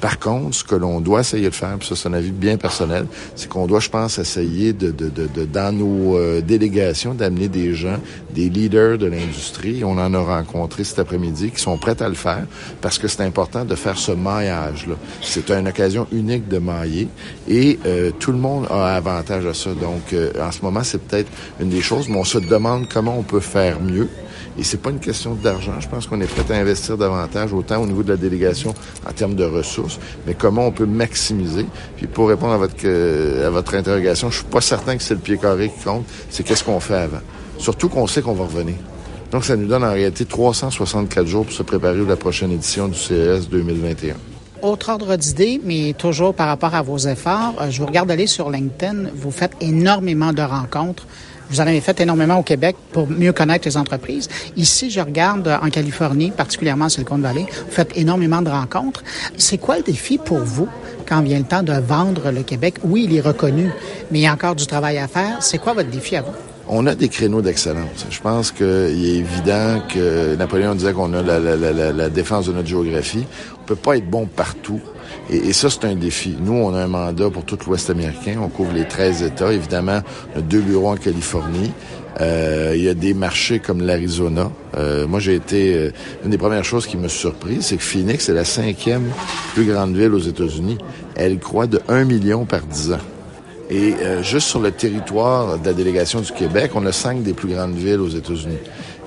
Par contre, ce que l'on doit essayer de faire, puis ça c'est un avis bien personnel, c'est qu'on doit, je pense, essayer de, de, de, de dans nos euh, délégations d'amener des gens, des leaders de l'industrie. On en a rencontré cet après-midi qui sont prêts à le faire parce que c'est important de faire ce maillage-là. C'est une occasion unique de mailler et euh, tout le monde a avantage à ça. Donc, euh, en ce moment, c'est peut-être une des choses, mais on se demande comment on peut faire mieux. Et c'est pas une question d'argent. Je pense qu'on est prêt à investir davantage, autant au niveau de la délégation en termes de ressources, mais comment on peut maximiser. Puis pour répondre à votre, euh, à votre interrogation, je suis pas certain que c'est le pied carré qui compte, c'est qu'est-ce qu'on fait avant. Surtout qu'on sait qu'on va revenir. Donc ça nous donne en réalité trois cent soixante-quatre jours pour se préparer à la prochaine édition du C E S deux mille vingt et un. Autre ordre d'idée, mais toujours par rapport à vos efforts, je vous regarde aller sur LinkedIn, vous faites énormément de rencontres. Vous en avez fait énormément au Québec pour mieux connaître les entreprises. Ici, je regarde en Californie, particulièrement en Silicon Valley, vous faites énormément de rencontres. C'est quoi le défi pour vous quand vient le temps de vendre le Québec? Oui, il est reconnu, mais il y a encore du travail à faire. C'est quoi votre défi à vous? On a des créneaux d'excellence. Je pense qu'il est évident que Napoléon disait qu'on a la, la, la, la défense de notre géographie. On peut pas être bon partout. Et, et ça, c'est un défi. Nous, on a un mandat pour tout l'Ouest américain. On couvre les treize États. Évidemment, on a deux bureaux en Californie. Euh, il y a des marchés comme l'Arizona. Euh, moi, j'ai été... Euh, une des premières choses qui me surpris, c'est que Phoenix est la cinquième plus grande ville aux États-Unis. Elle croît de un million par dix ans. Et euh, juste sur le territoire de la délégation du Québec, on a cinq des plus grandes villes aux États-Unis.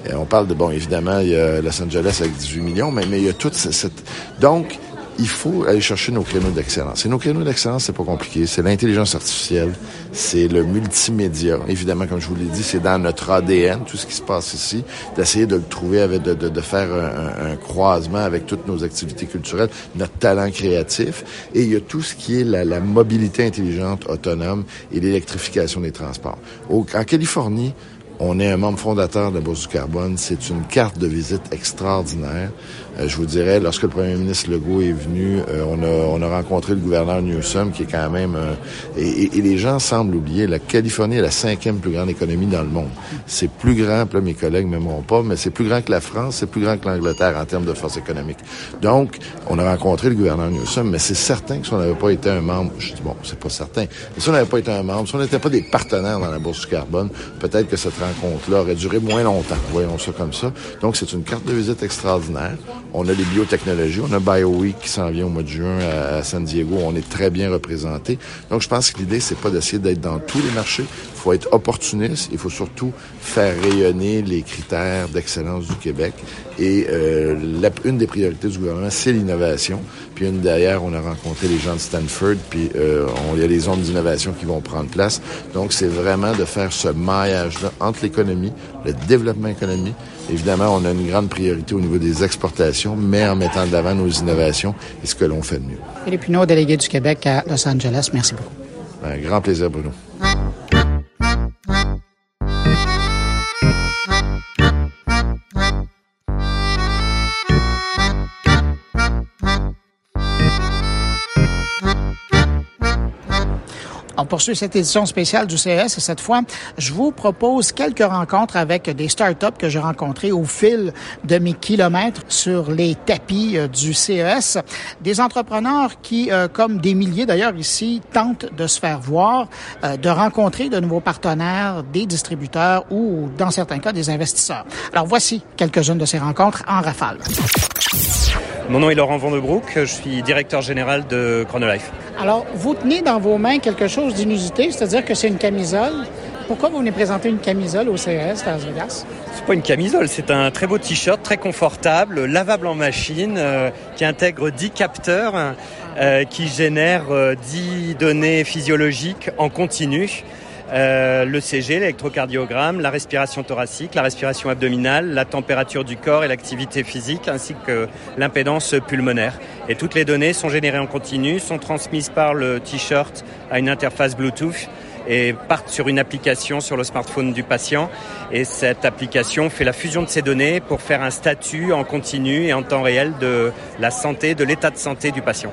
Et on parle de... Bon, évidemment, il y a Los Angeles avec dix-huit millions, mais, mais il y a toute cette... Donc... il faut aller chercher nos créneaux d'excellence. Et nos créneaux d'excellence, c'est pas compliqué. C'est l'intelligence artificielle, c'est le multimédia. Évidemment, comme je vous l'ai dit, c'est dans notre A D N, tout ce qui se passe ici, d'essayer de le trouver, avec, de, de, de faire un, un croisement avec toutes nos activités culturelles, notre talent créatif. Et il y a tout ce qui est la, la mobilité intelligente, autonome et l'électrification des transports. Au, en Californie, on est un membre fondateur de la Bourse du Carbone. C'est une carte de visite extraordinaire. Euh, je vous dirais, lorsque le premier ministre Legault est venu, euh, on a on a rencontré le gouverneur Newsom, qui est quand même... Euh, et, et les gens semblent oublier, la Californie est la cinquième plus grande économie dans le monde. C'est plus grand, puis là, mes collègues m'aimeront pas, mais c'est plus grand que la France, c'est plus grand que l'Angleterre en termes de force économique. Donc, on a rencontré le gouverneur Newsom, mais c'est certain que si on n'avait pas été un membre... Je dis, bon, c'est pas certain. Mais si on n'avait pas été un membre, si on n'était pas des partenaires dans la Bourse du Carbone, peut-être que cette rencontre-là aurait duré moins longtemps. Voyons ça comme ça. Donc, c'est une carte de visite extraordinaire. On a les biotechnologies, on a BioWeek qui s'en vient au mois de juin à San Diego. On est très bien représenté. Donc, je pense que l'idée, c'est pas d'essayer d'être dans tous les marchés. Il faut être opportuniste. Il faut surtout faire rayonner les critères d'excellence du Québec. Et euh, la, une des priorités du gouvernement, c'est l'innovation. Puis une derrière, on a rencontré les gens de Stanford. Puis euh, on, il y a les zones d'innovation qui vont prendre place. Donc, c'est vraiment de faire ce maillage-là entre l'économie, le développement économique. Évidemment, on a une grande priorité au niveau des exportations, mais en mettant de l'avant nos innovations et ce que l'on fait de mieux. Philippe Huneau, délégué du Québec à Los Angeles, merci beaucoup. Un grand plaisir, Bruno. On poursuit cette édition spéciale du C E S et cette fois, je vous propose quelques rencontres avec des startups que j'ai rencontrées au fil de mes kilomètres sur les tapis du C E S. Des entrepreneurs qui, euh, comme des milliers d'ailleurs ici, tentent de se faire voir, euh, de rencontrer de nouveaux partenaires, des distributeurs ou, dans certains cas, des investisseurs. Alors voici quelques-unes de ces rencontres en rafale. Mon nom est Laurent Vandebroek, je suis directeur général de Chronolife. Alors, vous tenez dans vos mains quelque chose d'inusité, c'est-à-dire que c'est une camisole. Pourquoi vous venez présenter une camisole au C E S à Las Vegas? C'est pas une camisole, c'est un très beau t-shirt, très confortable, lavable en machine, euh, qui intègre dix capteurs, euh, qui génèrent euh, dix données physiologiques en continu. Euh, le C G, l'électrocardiogramme, la respiration thoracique, la respiration abdominale, la température du corps et l'activité physique, ainsi que l'impédance pulmonaire. Et toutes les données sont générées en continu, sont transmises par le t-shirt à une interface Bluetooth et partent sur une application sur le smartphone du patient. Et cette application fait la fusion de ces données pour faire un statut en continu et en temps réel de la santé, de l'état de santé du patient.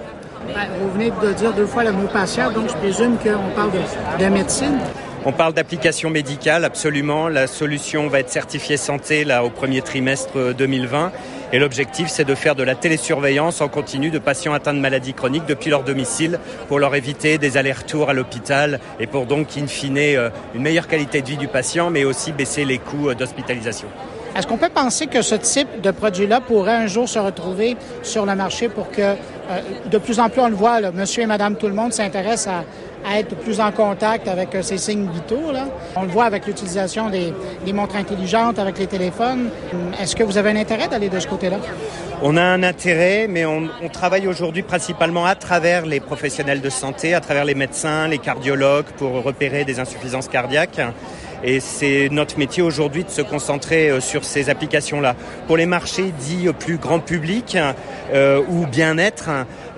Vous venez de dire deux fois le mot patient, donc je présume qu'on parle de, de médecine. On parle d'application médicale, absolument. La solution va être certifiée santé là, au premier trimestre deux mille vingt. Et l'objectif, c'est de faire de la télésurveillance en continu de patients atteints de maladies chroniques depuis leur domicile pour leur éviter des allers-retours à l'hôpital et pour donc, in fine, une meilleure qualité de vie du patient, mais aussi baisser les coûts d'hospitalisation. Est-ce qu'on peut penser que ce type de produit-là pourrait un jour se retrouver sur le marché pour que, euh, de plus en plus, on le voit, là, monsieur et madame tout le monde s'intéressent à, à être plus en contact avec euh, ces signes vitaux, là? On le voit avec l'utilisation des, des montres intelligentes, avec les téléphones. Est-ce que vous avez un intérêt d'aller de ce côté-là? On a un intérêt, mais on, on travaille aujourd'hui principalement à travers les professionnels de santé, à travers les médecins, les cardiologues, pour repérer des insuffisances cardiaques. Et c'est notre métier aujourd'hui de se concentrer sur ces applications-là. Pour les marchés dits plus grand public euh, ou bien-être,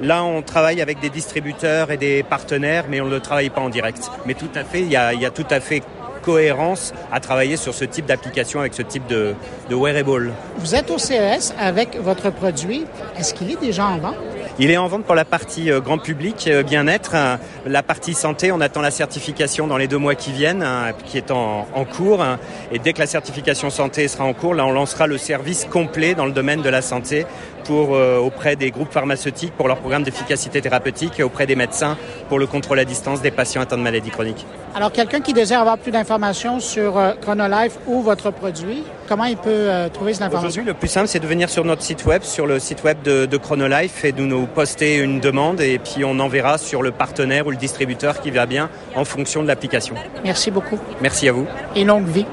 là on travaille avec des distributeurs et des partenaires, mais on ne travaille pas en direct. Mais tout à fait, il y a, y a tout à fait cohérence à travailler sur ce type d'application avec ce type de, de wearable. Vous êtes au C E S avec votre produit. Est-ce qu'il est déjà en vente? Il est en vente pour la partie euh, grand public, euh, bien-être. Hein. La partie santé, on attend la certification dans les deux mois qui viennent, hein, qui est en, en cours. Hein. Et dès que la certification santé sera en cours, là, on lancera le service complet dans le domaine de la santé pour euh, auprès des groupes pharmaceutiques, pour leur programme d'efficacité thérapeutique, et auprès des médecins pour le contrôle à distance des patients atteints de maladies chroniques. Alors, quelqu'un qui désire avoir plus d'informations sur euh, Chronolife ou votre produit, comment il peut euh, trouver cette information? Aujourd'hui, le plus simple, c'est de venir sur notre site web, sur le site web de, de Chronolife, et de nous poster une demande, et puis on enverra sur le partenaire ou le distributeur qui va bien en fonction de l'application. Merci beaucoup. Merci à vous. Et longue vie.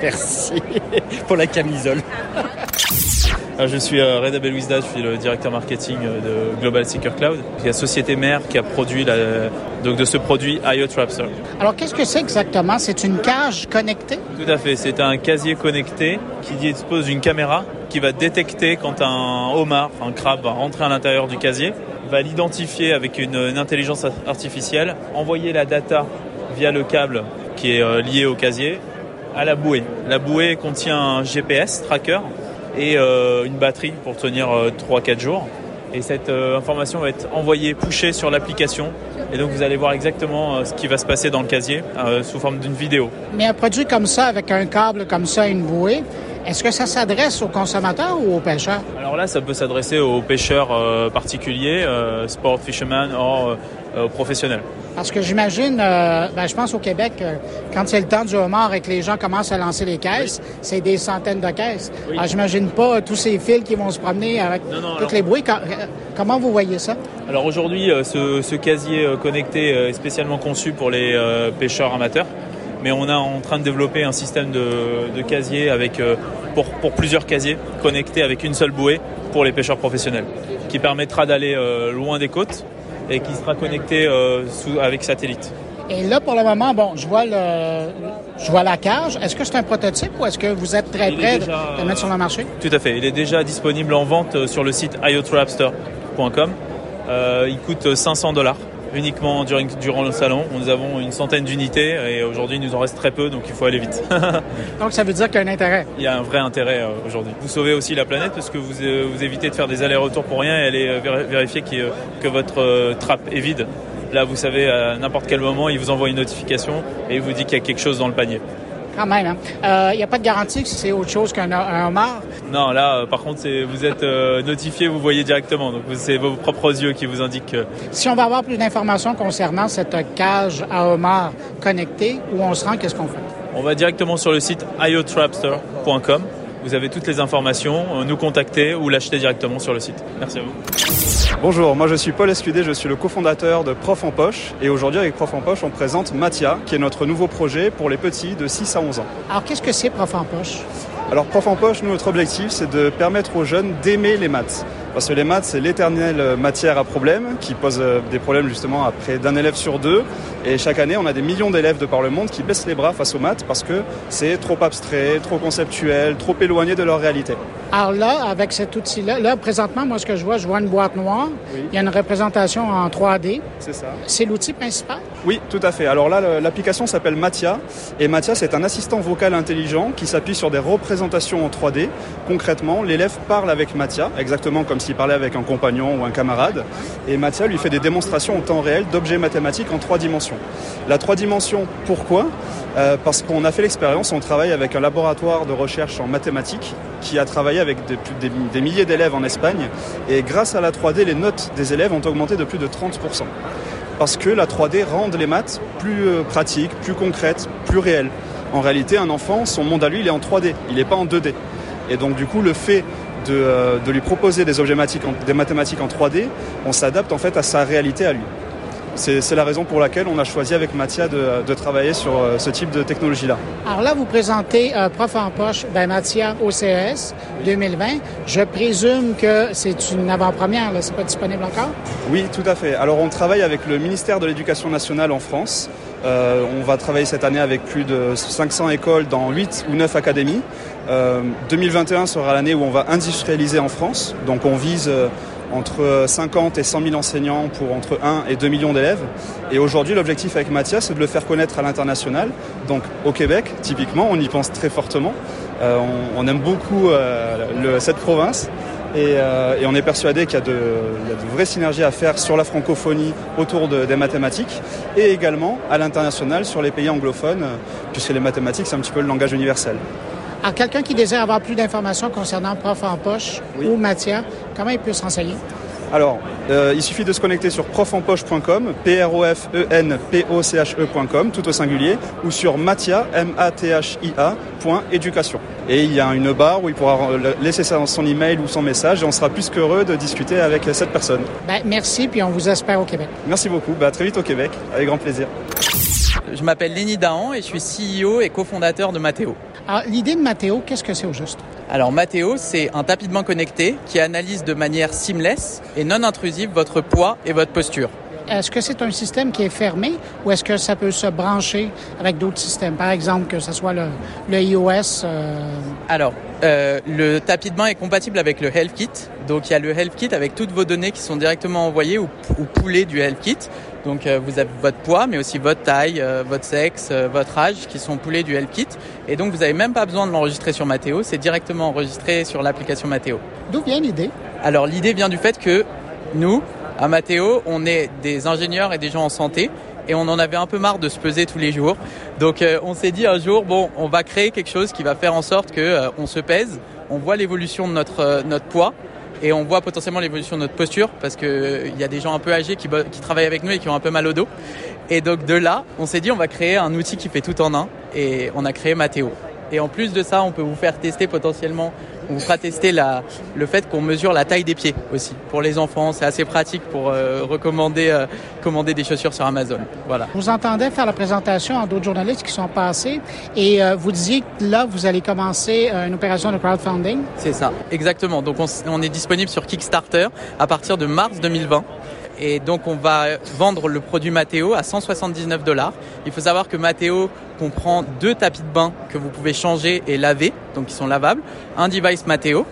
Merci pour la camisole. Je suis Reda Belouizdad, je suis le directeur marketing de Global Seeker Cloud, qui est la société mère qui a produit la, donc de ce produit I O Trapster. Alors qu'est-ce que c'est exactement? C'est une cage connectée? Tout à fait, c'est un casier connecté qui dispose d'une caméra qui va détecter quand un homard, un crabe, va rentrer à l'intérieur du casier, va l'identifier avec une, une intelligence artificielle, envoyer la data via le câble qui est lié au casier à la bouée. La bouée contient un G P S tracker et euh, une batterie pour tenir euh, trois à quatre jours. Et cette euh, information va être envoyée, pushée sur l'application. Et donc vous allez voir exactement euh, ce qui va se passer dans le casier euh, sous forme d'une vidéo. Mais un produit comme ça, avec un câble comme ça et une bouée, est-ce que ça s'adresse aux consommateurs ou aux pêcheurs? Alors là, ça peut s'adresser aux pêcheurs euh, particuliers, euh, sport fisherman ou euh, professionnels. Parce que j'imagine, euh, ben, je pense au Québec, euh, quand c'est le temps du homard et que les gens commencent à lancer les caisses, oui. C'est des centaines de caisses. Oui. Alors j'imagine pas tous ces fils qui vont se promener avec non, non, toutes alors... les bouées. Comment vous voyez ça? Alors aujourd'hui, euh, ce, ce casier euh, connecté euh, est spécialement conçu pour les euh, pêcheurs amateurs. Mais on est en train de développer un système de, de casier avec, euh, pour, pour plusieurs casiers connectés avec une seule bouée pour les pêcheurs professionnels qui permettra d'aller euh, loin des côtes et qui sera connecté euh, sous, avec satellite. Et là, pour le moment, bon, je vois, le, je vois la cage. Est-ce que c'est un prototype ou est-ce que vous êtes très prêt de le mettre sur le marché? Tout à fait. Il est déjà disponible en vente sur le site i o trapster point com. Euh, il coûte cinq cents dollars. Uniquement durant, durant le salon. Nous avons une centaine d'unités et aujourd'hui, il nous en reste très peu, donc il faut aller vite. Donc, ça veut dire qu'il y a un intérêt? Il y a un vrai intérêt euh, aujourd'hui. Vous sauvez aussi la planète parce que vous, euh, vous évitez de faire des allers-retours pour rien et aller euh, vérifier qui, euh, que votre euh, trappe est vide. Là, vous savez, à n'importe quel moment, il vous envoie une notification et il vous dit qu'il y a quelque chose dans le panier. Quand même, hein. Euh, n'y a pas de garantie que c'est autre chose qu'un homard? Non, là, euh, par contre, c'est, vous êtes euh, notifié, vous voyez directement. Donc, c'est vos propres yeux qui vous indiquent. Euh... Si on va avoir plus d'informations concernant cette cage à homard connectée, où on se rend, qu'est-ce qu'on fait? On va directement sur le site i o trapster point com. Vous avez toutes les informations, euh, nous contacter ou l'acheter directement sur le site. Merci à vous. Bonjour, moi je suis Paul Escudé, je suis le cofondateur de Prof en Poche. Et aujourd'hui avec Prof en Poche, on présente Mathia, qui est notre nouveau projet pour les petits de six à onze ans. Alors qu'est-ce que c'est Prof en Poche? Alors Prof en Poche, nous, notre objectif, c'est de permettre aux jeunes d'aimer les maths. Parce que les maths, c'est l'éternelle matière à problème, qui pose des problèmes justement à près d'un élève sur deux. Et chaque année, on a des millions d'élèves de par le monde qui baissent les bras face aux maths parce que c'est trop abstrait, trop conceptuel, trop éloigné de leur réalité. Alors là, avec cet outil-là, là, présentement, moi, ce que je vois, je vois une boîte noire. Oui. Il y a une représentation en trois D. C'est ça. C'est l'outil principal? Oui, tout à fait. Alors là, l'application s'appelle Mathia. Et Mathia, c'est un assistant vocal intelligent qui s'appuie sur des représentations en trois D. Concrètement, l'élève parle avec Mathia, exactement comme s'il parlait avec un compagnon ou un camarade. Et Mathia lui fait des démonstrations en temps réel d'objets mathématiques en trois dimensions. La trois dimensions, pourquoi? euh, Parce qu'on a fait l'expérience, on travaille avec un laboratoire de recherche en mathématiques qui a travaillé avec des, des, des milliers d'élèves en Espagne. Et grâce à la trois D, les notes des élèves ont augmenté de plus de trente pour cent. Parce que la trois D rend les maths plus pratiques, plus concrètes, plus réelles. En réalité, un enfant, son monde à lui, il est en trois D, il n'est pas en deux D. Et donc du coup, le fait De, euh, de lui proposer des objets mathématiques en, des mathématiques en trois D, on s'adapte en fait à sa réalité à lui. C'est, c'est la raison pour laquelle on a choisi avec Mathia de, de travailler sur euh, ce type de technologie-là. Alors là, vous présentez euh, Prof en Poche ben Mathia au C E S deux mille vingt. Je présume que c'est une avant-première, là. C'est pas disponible encore? Oui, tout à fait. Alors on travaille avec le ministère de l'Éducation nationale en France. Euh, on va travailler cette année avec plus de cinq cents écoles dans huit ou neuf académies. Euh, deux mille vingt et un sera l'année où on va industrialiser en France. Donc on vise euh, entre cinquante et cent mille enseignants pour entre un et deux millions d'élèves. Et aujourd'hui, l'objectif avec Mathia, c'est de le faire connaître à l'international. Donc au Québec, typiquement, on y pense très fortement. Euh, on, on aime beaucoup euh, le, cette province. Et, euh, et on est persuadé qu'il y a, de, il y a de vraies synergies à faire sur la francophonie autour de, des mathématiques et également à l'international sur les pays anglophones, puisque les mathématiques, c'est un petit peu le langage universel. Alors, quelqu'un qui désire avoir plus d'informations concernant Prof en Poche oui. ou Mathia, comment il peut se renseigner? Alors, euh, il suffit de se connecter sur prof en poche point com, P R O F E N P O C H E point com, tout au singulier, ou sur Mathia, M A T H I A, point éducation. Et il y a une barre où il pourra laisser son email ou son message, et on sera plus qu'heureux de discuter avec cette personne. Ben, merci, puis on vous espère au Québec. Merci beaucoup, ben, à très vite au Québec, avec grand plaisir. Je m'appelle Lenny Dahan et je suis C E O et cofondateur de Matheo. Alors, l'idée de Matheo, qu'est-ce que c'est au juste ? Alors Mathéo, c'est un tapis de main connecté qui analyse de manière seamless et non intrusive votre poids et votre posture. Est-ce que c'est un système qui est fermé ou est-ce que ça peut se brancher avec d'autres systèmes? Par exemple, que ce soit le, le iOS? Euh... Alors, euh, le tapis de main est compatible avec le Health Kit. Donc, il y a le Health Kit avec toutes vos données qui sont directement envoyées ou, ou poulées du Health Kit. Donc, euh, vous avez votre poids, mais aussi votre taille, euh, votre sexe, euh, votre âge qui sont poulées du Health Kit. Et donc, vous n'avez même pas besoin de l'enregistrer sur Mathéo. C'est directement enregistré sur l'application Mathéo. D'où vient l'idée? Alors, l'idée vient du fait que nous... À Mathéo, on est des ingénieurs et des gens en santé et on en avait un peu marre de se peser tous les jours. Donc euh, on s'est dit un jour, bon, on va créer quelque chose qui va faire en sorte que euh, on se pèse, on voit l'évolution de notre, euh, notre poids et on voit potentiellement l'évolution de notre posture parce qu'il euh, y a des gens un peu âgés qui, qui travaillent avec nous et qui ont un peu mal au dos. Et donc de là, on s'est dit on va créer un outil qui fait tout en un et on a créé Mathéo. Et en plus de ça, on peut vous faire tester potentiellement, on vous fera tester la, le fait qu'on mesure la taille des pieds aussi. Pour les enfants, c'est assez pratique pour euh, recommander euh, commander des chaussures sur Amazon. Voilà. Vous entendez faire la présentation à d'autres journalistes qui sont passés et euh, vous disiez que là, vous allez commencer euh, une opération de crowdfunding. C'est ça, exactement. Donc on, on est disponible sur Kickstarter à partir de mars deux mille vingt. Et donc, on va vendre le produit Mathéo à cent soixante-dix-neuf dollars. Il faut savoir que Mathéo comprend deux tapis de bain que vous pouvez changer et laver, donc qui sont lavables, un device Mathéo.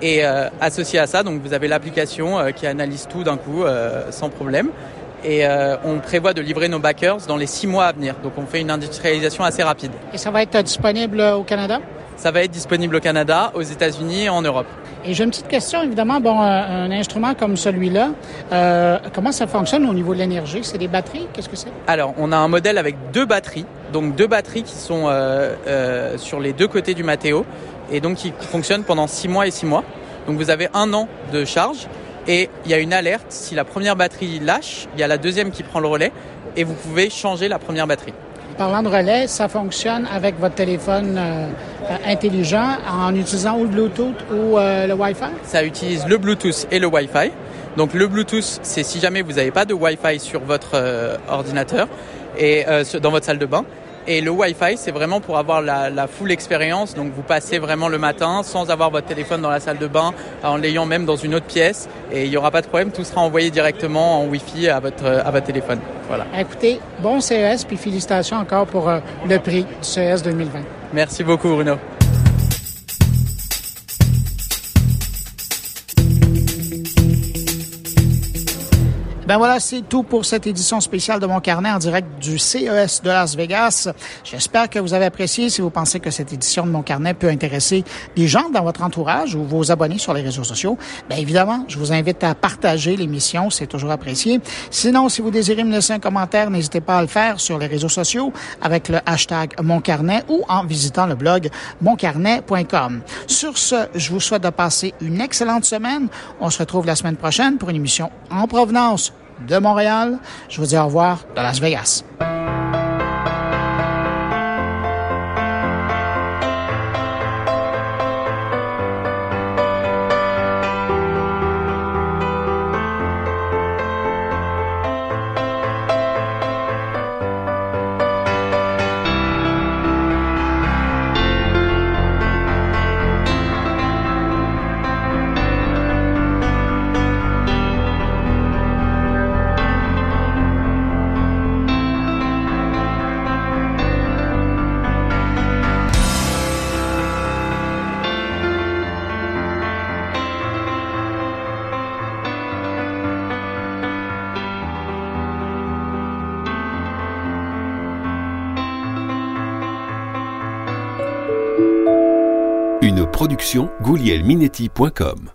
Et euh, associé à ça, donc vous avez l'application euh, qui analyse tout d'un coup euh, sans problème. Et euh, on prévoit de livrer nos backers dans les six mois à venir. Donc, on fait une industrialisation assez rapide. Et ça va être disponible au Canada? Ça va être disponible au Canada, aux États-Unis et en Europe. Et j'ai une petite question, évidemment. Bon, un, un instrument comme celui-là, euh, comment ça fonctionne au niveau de l'énergie? C'est des batteries? Qu'est-ce que c'est? Alors, on a un modèle avec deux batteries. Donc, deux batteries qui sont euh, euh, sur les deux côtés du Mathéo et donc qui fonctionnent pendant six mois et six mois. Donc, vous avez un an de charge et il y a une alerte. Si la première batterie lâche, il y a la deuxième qui prend le relais et vous pouvez changer la première batterie. Parlant de relais, ça fonctionne avec votre téléphone euh, intelligent en utilisant ou le Bluetooth ou euh, le Wi-Fi? Ça utilise le Bluetooth et le Wi-Fi. Donc le Bluetooth, c'est si jamais vous n'avez pas de Wi-Fi sur votre euh, ordinateur et euh, dans votre salle de bain. Et le Wi-Fi, c'est vraiment pour avoir la, la full expérience. Donc, vous passez vraiment le matin sans avoir votre téléphone dans la salle de bain, en l'ayant même dans une autre pièce. Et il n'y aura pas de problème. Tout sera envoyé directement en Wi-Fi à votre, à votre téléphone. Voilà. Écoutez, bon C E S, puis félicitations encore pour euh, le prix du C E S deux mille vingt. Merci beaucoup, Bruno. Ben voilà, c'est tout pour cette édition spéciale de Mon Carnet en direct du C E S de Las Vegas. J'espère que vous avez apprécié. Si vous pensez que cette édition de Mon Carnet peut intéresser des gens dans votre entourage ou vos abonnés sur les réseaux sociaux, ben évidemment, je vous invite à partager l'émission. C'est toujours apprécié. Sinon, si vous désirez me laisser un commentaire, n'hésitez pas à le faire sur les réseaux sociaux avec le hashtag Mon Carnet ou en visitant le blog mon carnet point com. Sur ce, je vous souhaite de passer une excellente semaine. On se retrouve la semaine prochaine pour une émission en provenance de Montréal. Je vous dis au revoir de Las Vegas. Production Goulielminetti point com.